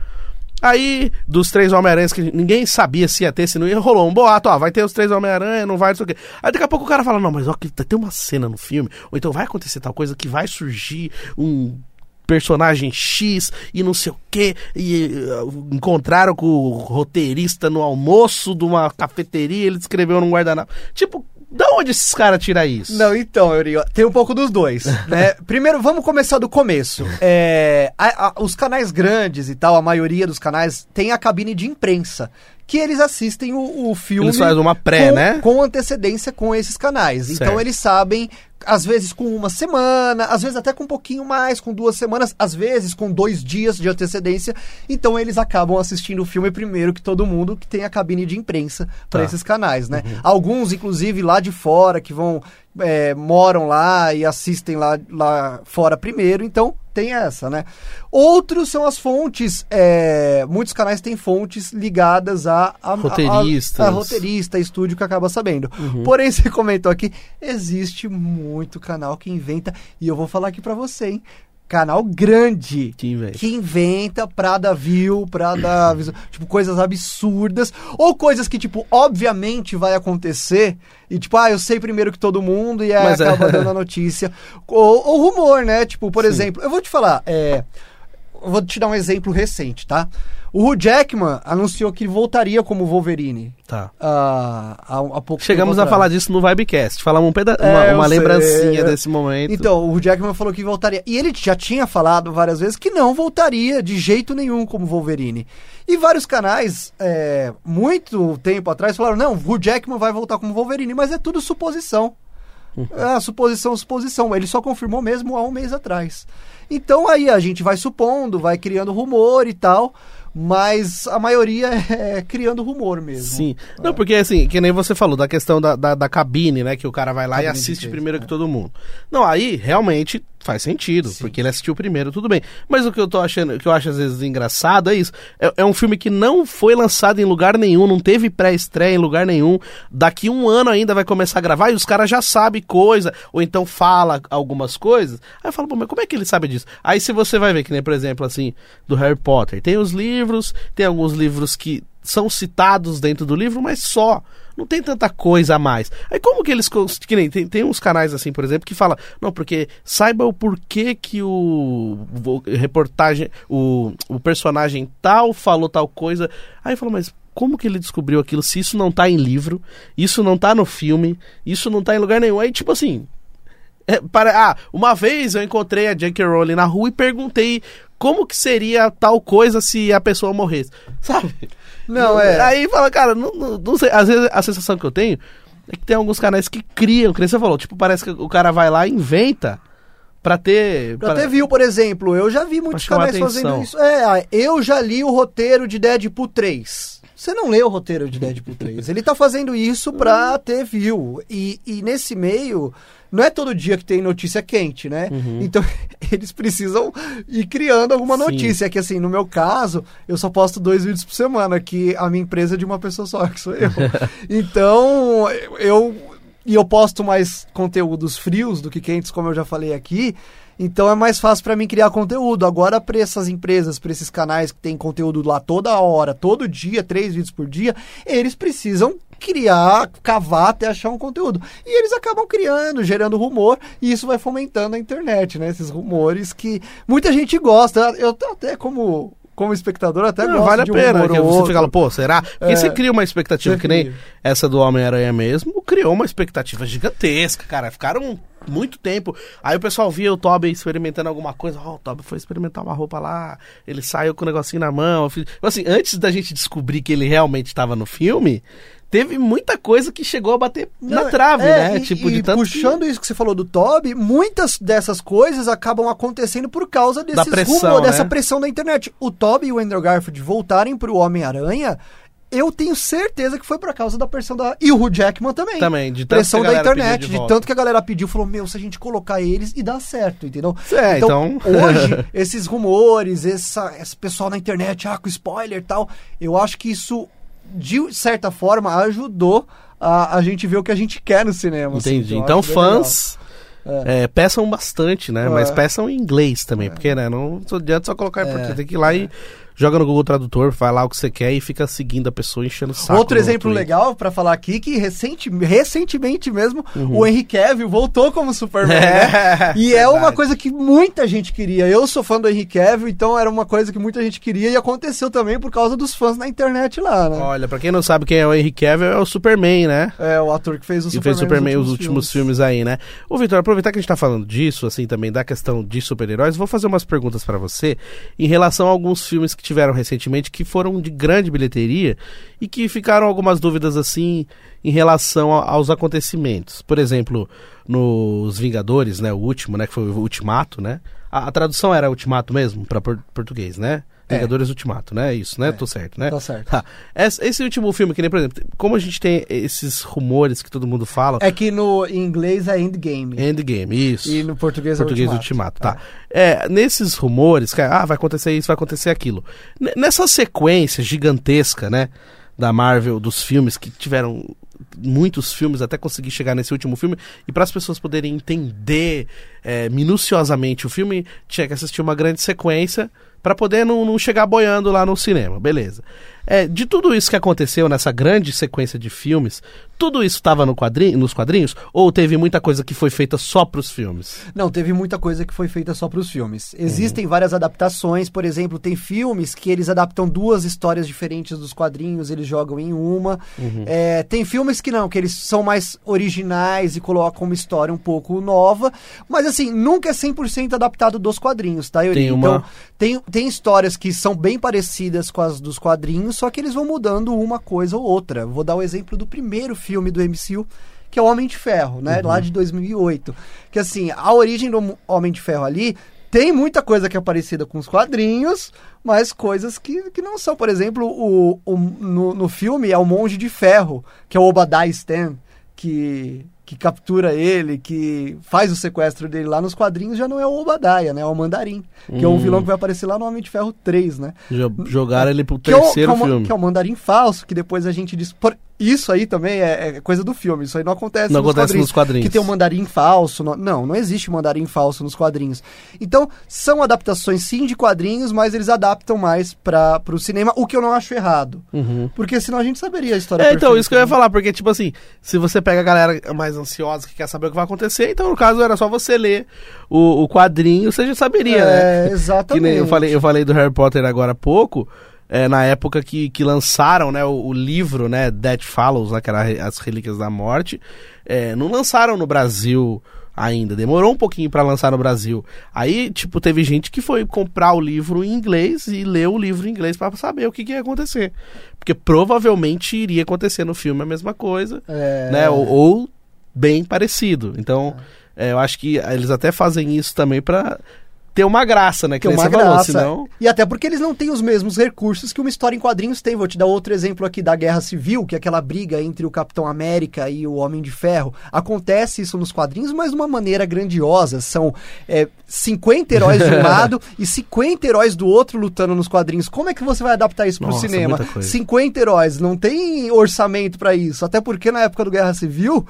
Aí, dos três Homem-Aranhas que ninguém sabia se ia ter, se não ia, rolou um boato, ó, vai ter os três Homem-Aranha, não vai, não sei o quê. Aí daqui a pouco o cara fala, não, mas ó, tem uma cena no filme, ou então vai acontecer tal coisa que vai surgir um personagem X e não sei o quê, e uh, encontraram com o roteirista no almoço de uma cafeteria, ele escreveu num guardanapo. Tipo, da onde esses caras tiram isso? Não, então, Euri, tem um pouco dos dois, né? Primeiro, vamos começar do começo. É, a, a, os canais grandes e tal, a maioria dos canais, tem a cabine de imprensa, que eles assistem o, o filme... Eles fazem uma pré, com, né? Com antecedência com esses canais. Certo. Então, eles sabem... Às vezes com uma semana, às vezes até com um pouquinho mais, com duas semanas, às vezes com dois dias de antecedência. Então eles acabam assistindo o filme primeiro que todo mundo, que tem a cabine de imprensa para tá. esses canais, né? Uhum. Alguns, inclusive, lá de fora, que vão é, moram lá e assistem lá, lá fora primeiro. Então tem essa, né? Outros são as fontes, é, muitos canais têm fontes ligadas a, a, Roteiristas. a, a, a roteirista, estúdio que acaba sabendo. Uhum. Porém, você comentou aqui, existe muito canal que inventa, e eu vou falar aqui pra você, hein? Canal grande que inventa, que inventa pra dar view, pra dar tipo, coisas absurdas, ou coisas que, tipo, obviamente vai acontecer, e tipo, ah, eu sei primeiro que todo mundo, e aí Mas acaba é... dando a notícia. Ou, ou rumor, né? Tipo, por Sim. exemplo, eu vou te falar, é... vou te dar um exemplo recente, tá? O Hugh Jackman anunciou que voltaria como Wolverine. Tá. Uh, há, há pouco Chegamos a falar disso no Vibecast. Falamos um peda- é, uma, uma lembrancinha desse momento. Então, o Hugh Jackman falou que voltaria. E ele já tinha falado várias vezes que não voltaria de jeito nenhum como Wolverine. E vários canais, é, muito tempo atrás, falaram, não, o Hugh Jackman vai voltar como Wolverine. Mas é tudo suposição. Ah, suposição, suposição. Ele só confirmou mesmo há um mês atrás. Então aí a gente vai supondo, vai criando rumor e tal, mas a maioria é criando rumor mesmo. Sim. É. Não, porque assim, que nem você falou da questão da, da, da cabine, né? Que o cara vai lá cabine e assiste fez, primeiro é. que todo mundo. Não, aí realmente faz sentido, sim, porque ele assistiu primeiro, tudo bem. Mas o que eu tô achando, que eu acho às vezes engraçado é isso. É, é um filme que não foi lançado em lugar nenhum, não teve pré-estreia em lugar nenhum. Daqui um ano ainda vai começar a gravar e os caras já sabem coisa, ou então fala algumas coisas. Aí eu falo, pô, mas como é que ele sabe disso? Aí se você vai ver, que nem, por exemplo, assim, do Harry Potter, tem os livros, tem alguns livros que são citados dentro do livro, mas só. Não tem tanta coisa a mais. Aí como que eles... Que nem, tem, tem uns canais assim, por exemplo, que fala, não, porque saiba o porquê que o, o reportagem... O, o personagem tal falou tal coisa. Aí eu falo, mas como que ele descobriu aquilo se isso não tá em livro? Isso não tá no filme? Isso não tá em lugar nenhum? Aí tipo assim... É, para, ah, uma vez eu encontrei a J K. Rowling na rua e perguntei como que seria tal coisa se a pessoa morresse, sabe? Não, é. Aí fala, cara, não, não, não sei. Às vezes a sensação que eu tenho é que tem alguns canais que criam, que nem você falou, tipo, parece que o cara vai lá e inventa pra ter... Pra, pra ter view, por exemplo. Eu já vi muitos canais fazendo isso. É, eu já li o roteiro de Deadpool três. Você não leu o roteiro de Deadpool três. Ele tá fazendo isso pra ter view. E, e nesse meio... Não é todo dia que tem notícia quente, né? Uhum. Então, eles precisam ir criando alguma notícia. Sim. Que, assim, no meu caso, eu só posto dois vídeos por semana, que a minha empresa é de uma pessoa só, que sou eu. Então, eu... E eu posto mais conteúdos frios do que quentes, como eu já falei aqui. Então, é mais fácil para mim criar conteúdo. Agora, para essas empresas, para esses canais que tem conteúdo lá toda hora, todo dia, três vídeos por dia, eles precisam... criar, cavar até achar um conteúdo. E eles acabam criando, gerando rumor, e isso vai fomentando a internet, né? Esses rumores que muita gente gosta. Eu até como... Como espectador, até não, gosto vale a de um pena. Você outro. Fica lá, pô, será? Porque é, você cria uma expectativa, que nem essa do Homem-Aranha mesmo, criou uma expectativa gigantesca, cara. Ficaram muito tempo. Aí o pessoal via o Tobey experimentando alguma coisa. Ó, oh, o Tobey foi experimentar uma roupa lá, ele saiu com o um negocinho na mão. Fiz... Assim, antes da gente descobrir que ele realmente estava no filme, teve muita coisa que chegou a bater não, na trave, é, né? E, tipo, e de tanto puxando que... isso que você falou do Tobey, muitas dessas coisas acabam acontecendo por causa desses da pressão, rumos, né? Dessa pressão da internet. O Tobey e o Andrew Garfield voltarem pro Homem-Aranha, eu tenho certeza que foi por causa da pressão da... E o Hugh Jackman também. Também, de tanto pressão da internet, de, de tanto que a galera pediu, falou, meu, se a gente colocar eles e dá certo, entendeu? É, então, então... hoje, esses rumores, essa, esse pessoal na internet, ah, com spoiler e tal, eu acho que isso... de certa forma, ajudou a, a gente ver o que a gente quer no cinema. Entendi. Assim, então, fãs é. É, peçam bastante, né? É. Mas peçam em inglês também, é. Porque, né? Não adianta só colocar em é. português. Tem que ir lá é. e joga no Google Tradutor, vai lá o que você quer e fica seguindo a pessoa, enchendo o saco. Outro exemplo legal pra falar aqui, que recente, recentemente mesmo, uhum. o Henry Cavill voltou como Superman, é, né? E é, é uma coisa que muita gente queria. Eu sou fã do Henry Cavill, então era uma coisa que muita gente queria e aconteceu também por causa dos fãs na internet lá, né? Olha, pra quem não sabe quem é o Henry Cavill, é o Superman, né? É, o ator que fez o que Superman, fez Superman os últimos filmes. filmes aí, né? Ô, Vitor, aproveitar que a gente tá falando disso, assim, também da questão de super-heróis, vou fazer umas perguntas pra você em relação a alguns filmes que tiveram recentemente, que foram de grande bilheteria e que ficaram algumas dúvidas assim em relação a, aos acontecimentos. Por exemplo, nos Vingadores, né, o último, né, que foi o Ultimato, né? A, a tradução era Ultimato mesmo para por, português, né? É. Vingadores Ultimato, né? Isso, né? É. Tô certo, né? Tô certo. Tá. Esse, esse último filme, que nem, por exemplo, como a gente tem esses rumores que todo mundo fala... É que no em inglês é Endgame. Endgame, isso. E no português é português Ultimato. Português Ultimato, tá. É. É, nesses rumores, cara, ah, vai acontecer isso, vai acontecer aquilo. N- nessa sequência gigantesca, né, da Marvel, dos filmes que tiveram... muitos filmes, até conseguir chegar nesse último filme, e para as pessoas poderem entender é, minuciosamente o filme, tinha que assistir uma grande sequência para poder não, não chegar boiando lá no cinema, beleza. É, de tudo isso que aconteceu nessa grande sequência de filmes, tudo isso estava no quadrinho, nos quadrinhos? Ou teve muita coisa que foi feita só para os filmes? Não, teve muita coisa que foi feita só para os filmes. Existem uhum. várias adaptações, por exemplo, tem filmes que eles adaptam duas histórias diferentes dos quadrinhos, eles jogam em uma. Uhum. É, tem filmes que não, que eles são mais originais e colocam uma história um pouco nova. Mas assim, nunca é cem por cento adaptado dos quadrinhos, tá, Euri? Tem uma... Então, tem, tem histórias que são bem parecidas com as dos quadrinhos, só que eles vão mudando uma coisa ou outra. Vou dar o exemplo do primeiro filme do M C U, que é o Homem de Ferro, né? Uhum. Lá de dois mil e oito. Que assim, a origem do Homem de Ferro ali tem muita coisa que é parecida com os quadrinhos, mas coisas que, que não são. Por exemplo, o, o, no, no filme é o Monge de Ferro, que é o Obadiah Stane, que... que captura ele, que faz o sequestro dele lá nos quadrinhos, já não é o Obadiah, né? É o Mandarim, que hum. é um vilão que vai aparecer lá no Homem de Ferro três, né? Jogaram ele pro terceiro que é o, filme. Que é o Mandarim falso, que depois a gente diz... Por... Isso aí também é, é coisa do filme, isso aí não acontece, não nos, acontece quadrinhos, nos quadrinhos. Que tem um Mandarim falso, no... não, não existe Mandarim falso nos quadrinhos. Então, são adaptações sim de quadrinhos, mas eles adaptam mais para o cinema, o que eu não acho errado. Uhum. Porque senão a gente saberia a história é, perfeita. Então, isso que eu ia falar, porque tipo assim, se você pega a galera mais ansiosa que quer saber o que vai acontecer, então no caso era só você ler o, o quadrinho, você já saberia, é, né? Exatamente. Que nem eu falei, eu falei do Harry Potter agora há pouco... É, na época que, que lançaram, né, o, o livro, né, Death Follows, né, que era As Relíquias da Morte, é, não lançaram no Brasil ainda, demorou um pouquinho pra lançar no Brasil. Aí, tipo, teve gente que foi comprar o livro em inglês e leu o livro em inglês pra saber o que, que ia acontecer. Porque provavelmente iria acontecer no filme a mesma coisa, é... né, ou, ou bem parecido. Então, é, eu acho que eles até fazem isso também pra... ter uma graça, né? Que tem uma graça. Falou, senão... E até porque eles não têm os mesmos recursos que uma história em quadrinhos tem. Vou te dar outro exemplo aqui da Guerra Civil, que é aquela briga entre o Capitão América e o Homem de Ferro. Acontece isso nos quadrinhos, mas de uma maneira grandiosa. São é, cinquenta heróis de um lado e cinquenta heróis do outro lutando nos quadrinhos. Como é que você vai adaptar isso pro Nossa, cinema? cinquenta heróis, não tem orçamento pra isso. Até porque na época do Guerra Civil,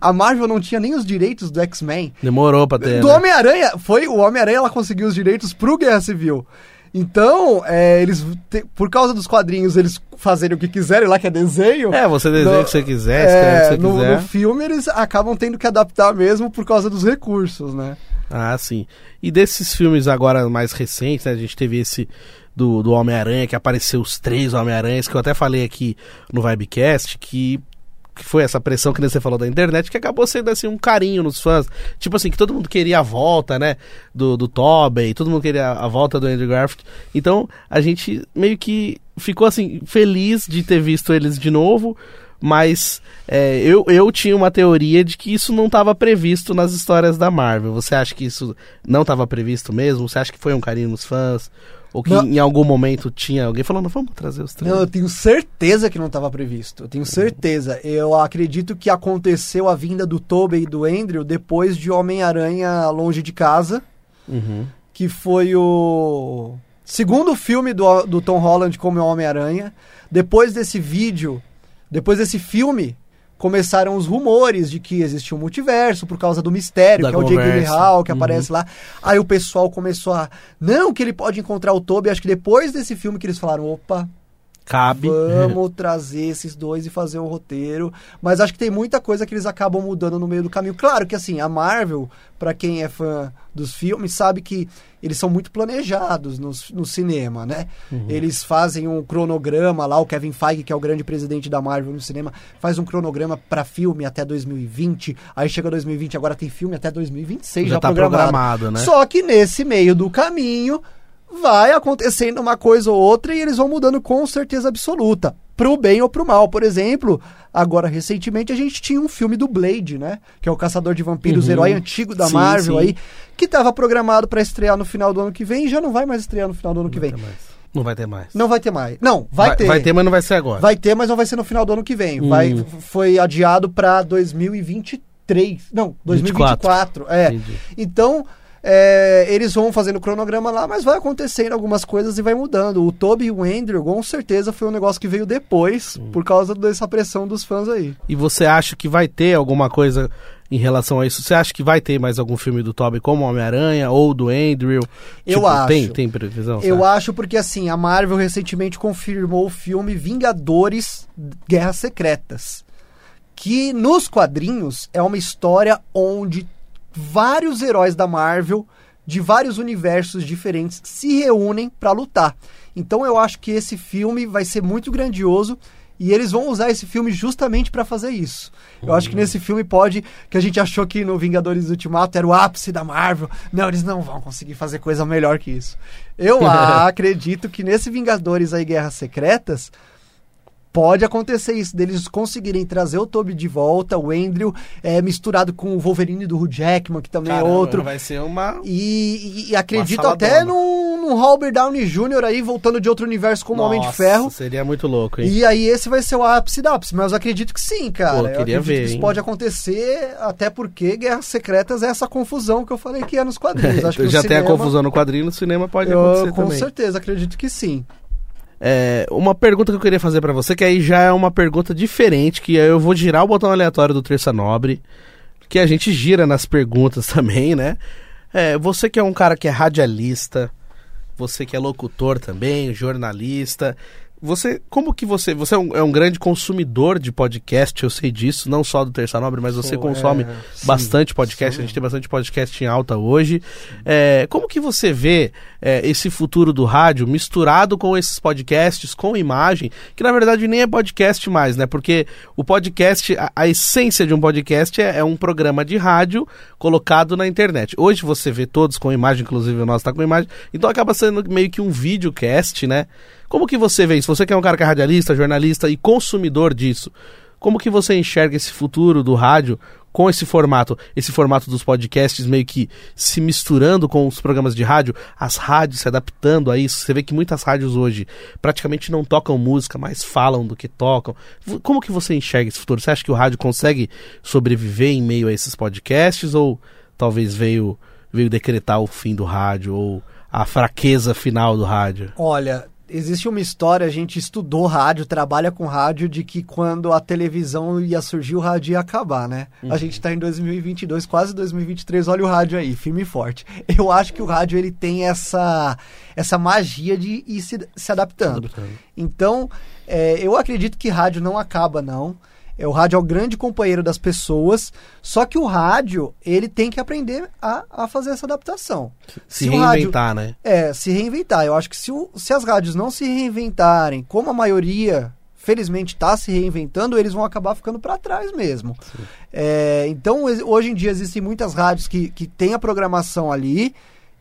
a Marvel não tinha nem os direitos do X-Men. Demorou pra ter. Do né? Homem-Aranha, foi o Homem-Aranha conseguir os direitos pro Guerra Civil. Então, é, eles te, por causa dos quadrinhos, eles fazerem o que quiserem lá, que é desenho. É, você desenha no, o que você quiser, escreve é, o que você no, quiser. No filme, eles acabam tendo que adaptar mesmo por causa dos recursos, né? Ah, sim. E desses filmes agora mais recentes, né, a gente teve esse do, do Homem-Aranha, que apareceu os três Homem-Aranhas, que eu até falei aqui no Vibecast, que... que foi essa pressão que você falou da internet, que acabou sendo assim um carinho nos fãs. Tipo assim, que todo mundo queria a volta, né, do, do Tobey, todo mundo queria a volta do Andrew Garfield. Então, a gente meio que ficou assim, feliz de ter visto eles de novo, mas é, eu, eu tinha uma teoria de que isso não estava previsto nas histórias da Marvel. Você acha que isso não estava previsto mesmo? Você acha que foi um carinho nos fãs? Ou que não. Em algum momento tinha alguém falando, vamos trazer os três. Não, eu tenho certeza que não estava previsto. Eu tenho certeza. Eu acredito que aconteceu a vinda do Tobey e do Andrew depois de Homem-Aranha Longe de Casa, uhum. que foi o segundo filme do, do Tom Holland como Homem-Aranha. Depois desse vídeo, depois desse filme... começaram os rumores de que existia um multiverso por causa do mistério, da que conversa. É o Jake Gyllenhaal que uhum. aparece lá. Aí o pessoal começou a... Não, que ele pode encontrar o Tobey. Acho que depois desse filme que eles falaram, opa... Cabe. Vamos trazer esses dois e fazer um roteiro. Mas acho que tem muita coisa que eles acabam mudando no meio do caminho. Claro que assim, a Marvel, pra quem é fã dos filmes, sabe que eles são muito planejados no, no cinema, né? Uhum. Eles fazem um cronograma lá, o Kevin Feige, que é o grande presidente da Marvel no cinema, faz um cronograma pra filme até dois mil e vinte. Aí chega dois mil e vinte, agora tem filme até dois mil e vinte e seis já, já tá programado. programado, né? Só que nesse meio do caminho... vai acontecendo uma coisa ou outra e eles vão mudando com certeza absoluta. Pro bem ou pro mal. Por exemplo, agora recentemente a gente tinha um filme do Blade, né? Que é o Caçador de Vampiros, uhum. herói antigo da sim, Marvel sim. aí. Que estava programado para estrear no final do ano que vem e já não vai mais estrear no final do ano não que vem. Não vai ter mais. Não vai ter mais. Não, vai, vai ter. Vai ter, mas não vai ser agora. Vai ter, mas não vai ser no final do ano que vem. Hum. Vai, foi adiado para dois mil e vinte e três. Não, dois mil e vinte e quatro. vinte e quatro. É. Entendi. Então... É, eles vão fazendo o cronograma lá, mas vai acontecendo algumas coisas e vai mudando. O Tobey e o Andrew, com certeza, foi um negócio que veio depois, hum. por causa dessa pressão dos fãs aí. E você acha que vai ter alguma coisa em relação a isso? Você acha que vai ter mais algum filme do Tobey como Homem-Aranha ou do Andrew? Eu tipo, acho. Tem, tem previsão? Eu sabe? acho porque, assim, a Marvel recentemente confirmou o filme Vingadores Guerras Secretas, que nos quadrinhos é uma história onde vários heróis da Marvel de vários universos diferentes se reúnem para lutar. Então eu acho que esse filme vai ser muito grandioso e eles vão usar esse filme justamente para fazer isso. Eu acho que nesse filme pode... Que a gente achou que no Vingadores Ultimato era o ápice da Marvel. Não, eles não vão conseguir fazer coisa melhor que isso. Eu acredito que nesse Vingadores aí Guerras Secretas pode acontecer isso, deles conseguirem trazer o Tobey de volta, o Andrew, é, misturado com o Wolverine do Hugh Jackman, que também Caramba, é outro. Vai ser uma... E, e, e acredito uma até num, num Robert Downey Júnior aí, voltando de outro universo como Nossa, Homem de Ferro. Seria muito louco, hein? E aí esse vai ser o ápice da ápice, mas eu acredito que sim, cara. Pô, eu queria eu ver, que isso hein? pode acontecer, até porque Guerras Secretas é essa confusão que eu falei que é nos quadrinhos. Acho que já tem cinema... a confusão no quadrinho, no cinema pode eu, acontecer com também. Com certeza, acredito que sim. É, uma pergunta que eu queria fazer pra você, que aí já é uma pergunta diferente, que eu vou girar o botão aleatório do Terça Nobre, que a gente gira nas perguntas também, né? É, você que é um cara que é radialista, você que é locutor também, jornalista, você, como que você, você é um, é um grande consumidor de podcast, eu sei disso, não só do Terça Nobre, mas você Pô, consome é, bastante sim, podcast, sim. a gente tem bastante podcast em alta hoje. É, como que você vê é, esse futuro do rádio misturado com esses podcasts, com imagem, que na verdade nem é podcast mais, né? Porque o podcast, a, a essência de um podcast é, é um programa de rádio colocado na internet. Hoje você vê todos com imagem, inclusive o nosso tá com imagem, então acaba sendo meio que um videocast, né? Como que você vê isso? Você que é um cara que é radialista, jornalista e consumidor disso, como que você enxerga esse futuro do rádio com esse formato? Esse formato dos podcasts meio que se misturando com os programas de rádio, as rádios se adaptando a isso. Você vê que muitas rádios hoje praticamente não tocam música, mas falam do que tocam. Como que você enxerga esse futuro? Você acha que o rádio consegue sobreviver em meio a esses podcasts? Ou talvez veio, veio decretar o fim do rádio ou a fraqueza final do rádio? Olha... Existe uma história, a gente estudou rádio, trabalha com rádio, de que quando a televisão ia surgir, o rádio ia acabar, né? Uhum. A gente tá em dois mil e vinte e dois, quase dois mil e vinte e três, olha o rádio aí, firme e forte. Eu acho que o rádio, ele tem essa, essa magia de ir se, se adaptando. Então, é, eu acredito que rádio não acaba, não. É, o rádio é o grande companheiro das pessoas, só que o rádio, ele tem que aprender a, a fazer essa adaptação. Se, se reinventar, rádio, né? É, se reinventar. Eu acho que se, o, se as rádios não se reinventarem, como a maioria, felizmente, está se reinventando, eles vão acabar ficando para trás mesmo. É, então, hoje em dia, existem muitas rádios que, que têm a programação ali,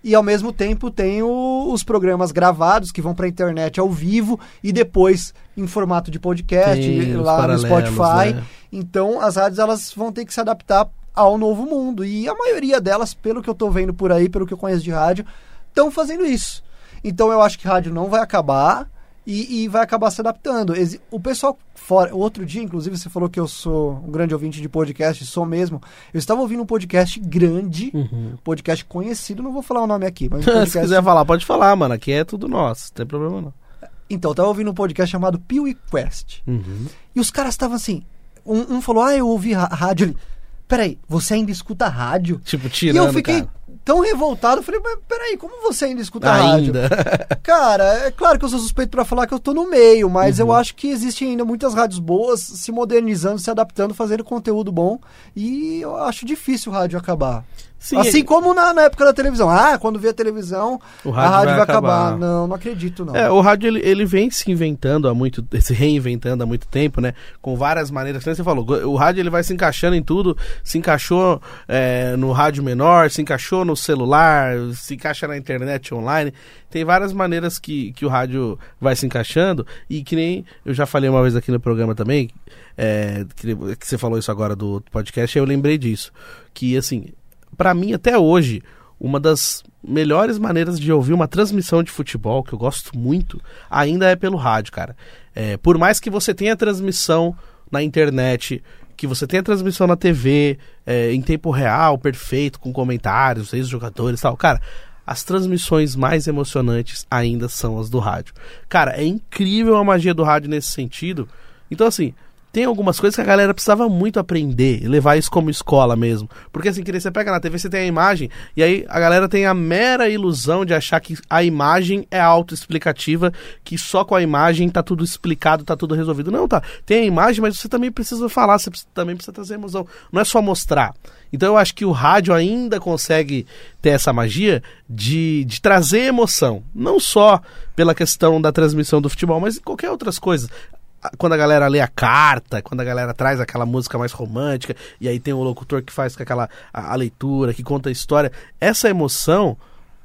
e ao mesmo tempo tem o, os programas gravados que vão para a internet ao vivo e depois em formato de podcast tem, lá no Spotify. Né? Então as rádios elas vão ter que se adaptar ao novo mundo. E a maioria delas, pelo que eu estou vendo por aí, pelo que eu conheço de rádio, estão fazendo isso. Então eu acho que rádio não vai acabar e, e vai acabar se adaptando. O pessoal fora... Outro dia, inclusive, você falou que eu sou um grande ouvinte de podcast, sou mesmo. Eu estava ouvindo um podcast grande, uhum. podcast conhecido, não vou falar o nome aqui. Mas um podcast... Se quiser falar, pode falar, mano. Aqui é tudo nosso, não tem problema não. Então, eu estava ouvindo um podcast chamado Pew e Quest. Uhum. E os caras estavam assim... Um, um falou, ah, eu ouvi rádio... Peraí, você ainda escuta rádio? Tipo, tirando, E eu fiquei cara. tão revoltado, eu falei, mas peraí, como você ainda escuta ainda? rádio? Cara, é claro que eu sou suspeito pra falar que eu tô no meio, mas uhum. eu acho que existem ainda muitas rádios boas se modernizando, se adaptando, fazendo conteúdo bom, e eu acho difícil o rádio acabar. Sim, assim como na, na época da televisão. Ah, quando vê a televisão, o rádio a rádio vai, vai acabar. acabar. Não, não acredito, não. É, o rádio, ele, ele vem se inventando há muito... Se reinventando há muito tempo, né? Com várias maneiras. Como você falou, o rádio, ele vai se encaixando em tudo. Se encaixou é, no rádio menor, se encaixou no celular, se encaixa na internet online. Tem várias maneiras que, que o rádio vai se encaixando. E que nem... Eu já falei uma vez aqui no programa também, é, que, que você falou isso agora do podcast, eu lembrei disso. Que, assim... Pra mim, até hoje, uma das melhores maneiras de ouvir uma transmissão de futebol, que eu gosto muito, ainda é pelo rádio, cara. É, por mais que você tenha transmissão na internet, que você tenha transmissão na T V, é, em tempo real, perfeito, com comentários, ex-jogadores e tal, cara... As transmissões mais emocionantes ainda são as do rádio. Cara, é incrível a magia do rádio nesse sentido. Então, assim... tem algumas coisas que a galera precisava muito aprender e levar isso como escola mesmo. Porque assim, que você pega na T V, você tem a imagem, e aí a galera tem a mera ilusão de achar que a imagem é autoexplicativa, que só com a imagem tá tudo explicado, tá tudo resolvido. Não, tá. Tem a imagem, mas você também precisa falar, você também precisa trazer emoção. Não é só mostrar. Então eu acho que o rádio ainda consegue ter essa magia de, de trazer emoção. Não só pela questão da transmissão do futebol, mas em qualquer outras coisas. Quando a galera lê a carta, quando a galera traz aquela música mais romântica, e aí tem o locutor que faz aquela a, a leitura, que conta a história. Essa emoção,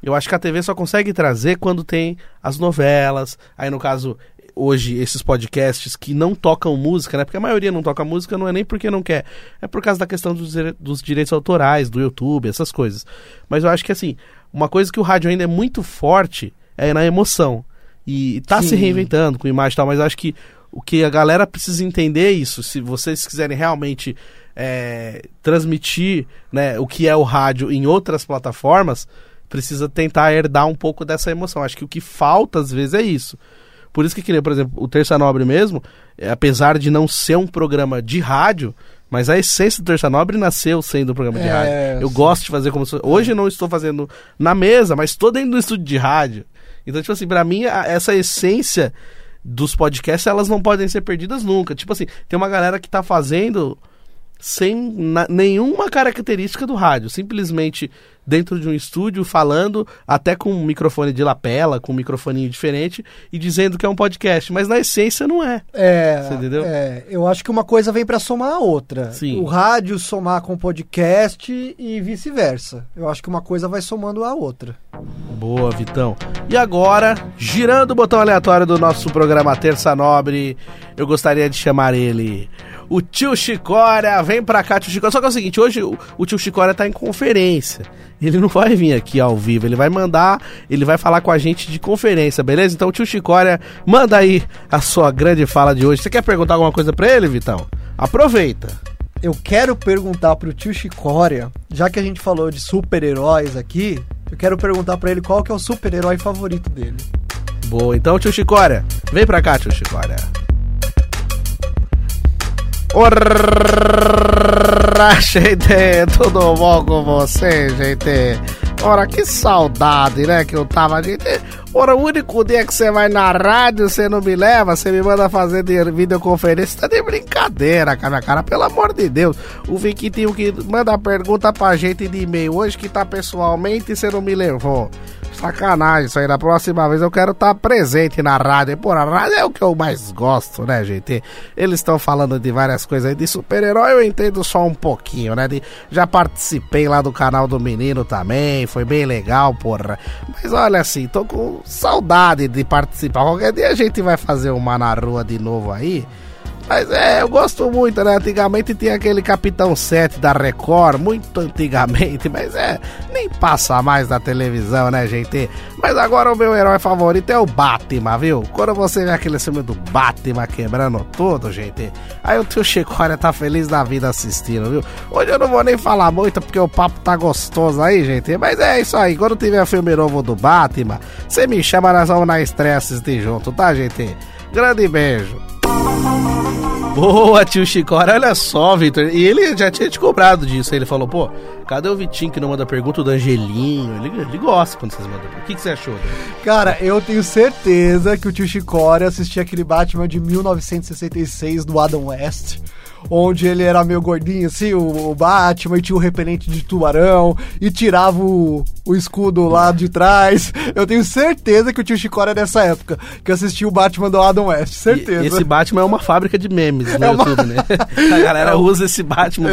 eu acho que a T V só consegue trazer quando tem as novelas, aí no caso, hoje, esses podcasts que não tocam música, né? Porque a maioria não toca música, não é nem porque não quer, é por causa da questão dos, dos direitos autorais, do YouTube, essas coisas. Mas eu acho que assim, uma coisa que o rádio ainda é muito forte é na emoção. E tá Sim. se reinventando com imagem e tal, mas eu acho que o que a galera precisa entender é isso. Se vocês quiserem realmente é, transmitir, né, o que é o rádio em outras plataformas, precisa tentar herdar um pouco dessa emoção. Acho que o que falta às vezes é isso. Por isso que, por exemplo, o Terça Nobre mesmo, apesar de não ser um programa de rádio, mas a essência do Terça Nobre nasceu sendo um programa de é, rádio. Eu sim. gosto de fazer como... Se... Hoje eu não estou fazendo na mesa, mas estou dentro do estúdio de rádio. Então, tipo assim, pra mim, essa essência dos podcasts, elas não podem ser perdidas nunca. Tipo assim, tem uma galera que tá fazendo sem na, nenhuma característica do rádio, simplesmente dentro de um estúdio, falando até com um microfone de lapela, com um microfoninho diferente, e dizendo que é um podcast, mas na essência não é. É, você entendeu? É, eu acho que uma coisa vem pra somar a outra. Sim. O rádio somar com o podcast e vice-versa. Eu acho que uma coisa vai somando a outra. Boa, Vitão. E agora, girando o botão aleatório do nosso programa Terça Nobre, eu gostaria de chamar ele, o Tio Chicória. Vem pra cá, Tio Chicória. Só que é o seguinte, hoje o, o Tio Chicória tá em conferência. Ele não vai vir aqui ao vivo, ele vai mandar, ele vai falar com a gente de conferência, beleza? Então, Tio Chicória, manda aí a sua grande fala de hoje. Você quer perguntar alguma coisa pra ele, Vitão? Aproveita. Eu quero perguntar pro Tio Chicória, já que a gente falou de super-heróis aqui, eu quero perguntar pra ele qual que é o super-herói favorito dele. Boa, então, Tio Chicória, vem pra cá, Tio Chicória. Ora, gente, tudo bom com você, gente? Ora, que saudade, né, que eu tava, gente. Ora, o único dia que você vai na rádio, você não me leva, você me manda fazer de videoconferência, tá de brincadeira com a minha cara, pelo amor de Deus. O Viquitinho que manda pergunta pra gente de e-mail hoje que tá pessoalmente e você não me levou. Sacanagem isso aí, na próxima vez eu quero estar tá presente na rádio. E, pô, a rádio é o que eu mais gosto, né, gente? Eles estão falando de várias coisas aí, de super-herói eu entendo só um pouquinho, né? De, já participei lá do canal do menino também, foi bem legal, porra. Mas olha assim, tô com saudade de participar. Qualquer dia a gente vai fazer uma na rua de novo aí. Mas é, eu gosto muito, né? Antigamente tinha aquele Capitão sete da Record, muito antigamente, mas é, nem passa mais na televisão, né, gente? Mas agora o meu herói favorito é o Batman, viu? Quando você vê aquele filme do Batman quebrando tudo, gente, aí o Tio Chicória tá feliz da vida assistindo, viu? Hoje eu não vou nem falar muito porque o papo tá gostoso aí, gente, mas é isso aí, quando tiver filme novo do Batman, você me chama, nós vamos na estreia assistir junto, tá, gente? Grande beijo! Boa, Tio Chicória, olha só, Vitor. E ele já tinha te cobrado disso. Aí ele falou, pô, cadê o Vitinho que não manda pergunta? O do Angelinho, ele, ele gosta quando vocês mandam pergunta. O que, que você achou? Cara, eu tenho certeza que o Tio Chicória assistia aquele Batman de mil novecentos e sessenta e seis do Adam West, onde ele era meio gordinho assim, o Batman, e tinha o repelente de tubarão, e tirava o, o escudo lá de trás. Eu tenho certeza que o Tio Chicória é dessa época, que assistiu o Batman do Adam West, certeza. E esse Batman é uma fábrica de memes no é uma... YouTube, né? A galera é um... usa esse Batman,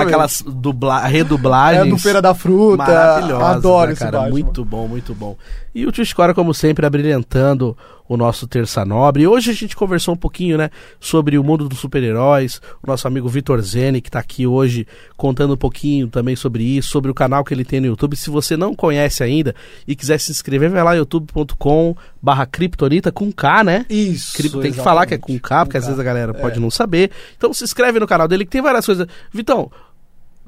aquelas dubla... redublagens. É do Feira da Fruta, maravilhosa, adoro, né, esse Batman. Muito bom, muito bom. E o Tio Chicória, como sempre, abrilhantando o nosso Terça Nobre. Hoje a gente conversou um pouquinho, né, sobre o mundo dos super-heróis, o nosso amigo Vitor Zeni, que tá aqui hoje contando um pouquinho também sobre isso, sobre o canal que ele tem no YouTube. Se você não conhece ainda e quiser se inscrever, vai lá youtube ponto com barra Kriptonita, com K, né? Isso, Kripto, tem que falar que é com K, porque com às K. vezes a galera é. pode não saber. Então se inscreve no canal dele, que tem várias coisas. Vitão,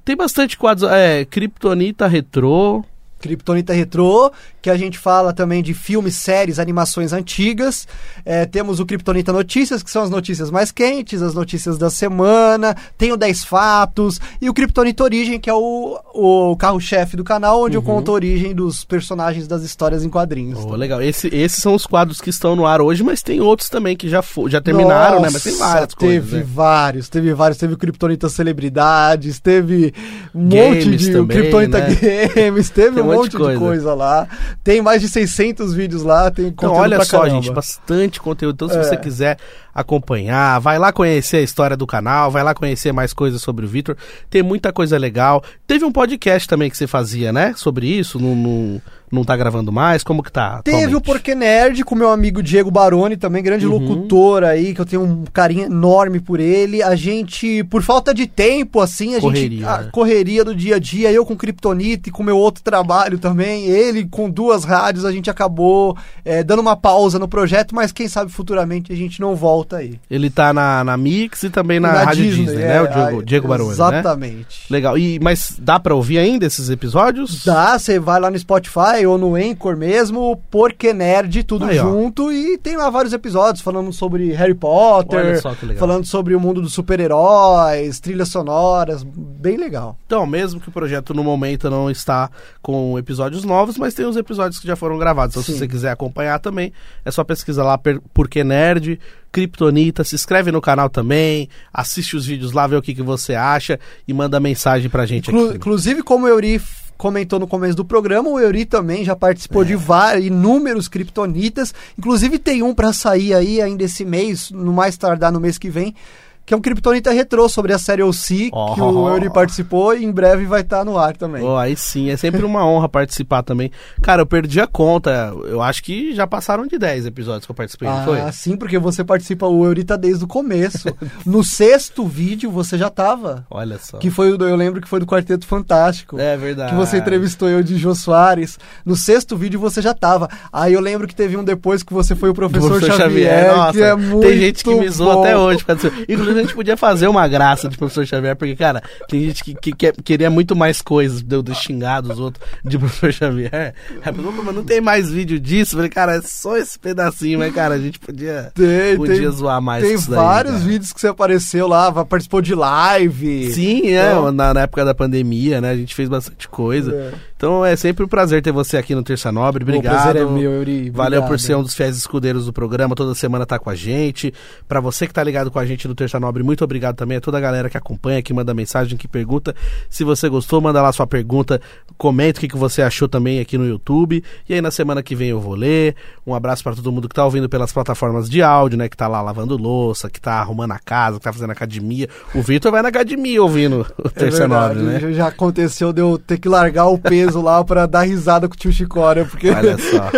tem bastante quadros, é, Kriptonita Retrô... Kriptonita Retrô, que a gente fala também de filmes, séries, animações antigas. É, temos o Kriptonita Notícias, que são as notícias mais quentes, as notícias da semana. Tem o dez fatos e o Kriptonita Origem, que é o, o carro-chefe do canal, onde uhum. eu conto a origem dos personagens das histórias em quadrinhos. Oh, tá? Legal. Esse, esses são os quadros que estão no ar hoje, mas tem outros também que já, for, já terminaram, Nossa, né? Mas tem várias teve coisas. Teve vários, né? teve vários. Teve o Kriptonita Celebridades, teve um games monte de... Também, o Kriptonita né? Games, teve... Um monte de coisa. de coisa lá. Tem mais de seiscentos vídeos lá. Tem então, olha pra só, caramba. gente, bastante conteúdo. Então, se é. você quiser acompanhar, vai lá conhecer a história do canal, vai lá conhecer mais coisas sobre o Vitor. Tem muita coisa legal. Teve um podcast também que você fazia, né? Sobre isso, no... no... Não tá gravando mais? Como que tá? Teve atualmente? O Porquê Nerd com meu amigo Diego Baroni, também grande uhum. locutor aí, que eu tenho um carinho enorme por ele. A gente, por falta de tempo, assim, a correria, gente... A né? correria do dia a dia, eu com Kriptonita e com meu outro trabalho também, ele com duas rádios, a gente acabou é, dando uma pausa no projeto, mas quem sabe futuramente a gente não volta aí. Ele tá na, na Mix e também na, na Rádio Disney, Disney né? É, o Diego, Diego Baroni, exatamente. Né? Legal. E, mas dá pra ouvir ainda esses episódios? Dá, você vai lá no Spotify ou no Anchor mesmo, Porquê Nerd, tudo Aí, junto, e tem lá vários episódios falando sobre Harry Potter, falando sobre o mundo dos super-heróis, trilhas sonoras, bem legal. Então, mesmo que o projeto no momento não está com episódios novos, mas tem os episódios que já foram gravados, então, se você quiser acompanhar também, é só pesquisar lá Porquê Nerd, Kriptonita, se inscreve no canal também, assiste os vídeos lá, vê o que, que você acha e manda mensagem pra gente. Inclu- aqui inclusive, como o Euri comentou no começo do programa, o Euri também já participou é. de vários, inúmeros Kriptonitas, inclusive tem um pra sair aí ainda esse mês, no mais tardar no mês que vem, que é um Kriptonita retrô sobre a série O C, oh, que o Euri participou e em breve vai estar tá no ar também. Oh, aí sim, é sempre uma honra participar também. Cara, eu perdi a conta, eu acho que já passaram de dez episódios que eu participei, ah, não foi? Ah, sim, porque você participa, o Euri tá desde o começo. No sexto vídeo você já tava. Olha só. Que foi, eu lembro que foi do Quarteto Fantástico. É verdade. Que você entrevistou eu de Jô Soares. No sexto vídeo você já tava. Aí eu lembro que teve um depois que você foi o Professor, professor Xavier, Xavier. Nossa, que é muito tem gente que me zoa até hoje. Inclusive, a gente podia fazer uma graça de Professor Xavier, porque, cara, tem gente que, que, que queria muito mais coisas, deu de xingar dos outros de Professor Xavier. Aí, mas não tem mais vídeo disso. Falei, cara, é só esse pedacinho, mas, cara, a gente podia, tem, podia tem, zoar mais. Tem isso daí, vários cara. vídeos que você apareceu lá, participou de live. Sim, então... é, na, na época da pandemia, né? A gente fez bastante coisa. É. Então é sempre um prazer ter você aqui no Terça Nobre. Obrigado. O prazer é meu, Euri. Valeu por ser um dos fiéis escudeiros do programa. Toda semana tá com a gente. Pra você que tá ligado com a gente no Terça Nobre, muito obrigado também a toda a galera que acompanha, que manda mensagem, que pergunta. Se você gostou, manda lá sua pergunta, comenta o que, que você achou também aqui no YouTube. E aí na semana que vem eu vou ler. Um abraço para todo mundo que tá ouvindo pelas plataformas de áudio, né? Que tá lá lavando louça, que tá arrumando a casa, que tá fazendo academia. O Vitor vai na academia ouvindo o Terça Nobre, né? Já aconteceu de eu ter que largar o peso lá para dar risada com o tio Chicória, porque... Olha só.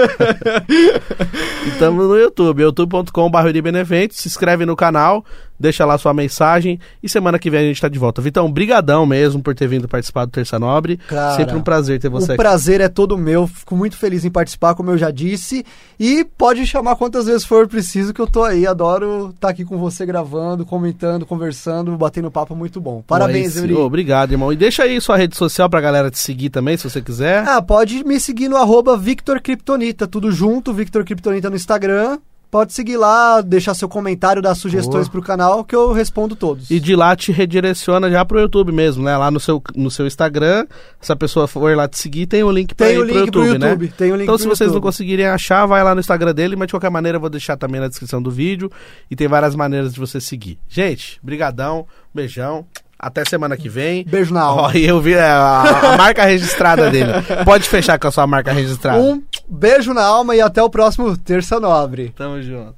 Estamos no YouTube, youtube ponto com ponto b r Euri Benevento. Se inscreve no canal, deixa lá sua mensagem e semana que vem a gente tá de volta. Vitão, brigadão mesmo por ter vindo participar do Terça Nobre. Cara, sempre um prazer ter você aqui. O prazer é todo meu, fico muito feliz em participar, como eu já disse, e pode chamar quantas vezes for preciso que eu tô aí, adoro estar tá aqui com você gravando, comentando, conversando, batendo papo, muito bom. Parabéns, Euri. Obrigado, irmão. E deixa aí sua rede social pra galera te seguir também, se você quiser. Ah, pode me seguir no arroba Victor Kriptonita, tudo junto, Victor Kriptonita no Instagram. Pode seguir lá, deixar seu comentário, dar sugestões Boa. pro canal, que eu respondo todos. E de lá te redireciona já pro YouTube mesmo, né? Lá no seu, no seu Instagram, se a pessoa for lá te seguir, tem o link, pra tem ir o link pro YouTube, pro YouTube, né? Tem o link então, pro se YouTube. Vocês não conseguirem achar, vai lá no Instagram dele, mas de qualquer maneira eu vou deixar também na descrição do vídeo e tem várias maneiras de você seguir. Gente, brigadão, beijão. Até semana que vem. Beijo na alma. Oh, eu vi a, a marca registrada dele. Pode fechar com a sua marca registrada. Um beijo na alma e até o próximo Terça Nobre. Tamo junto.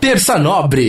Terça Nobre.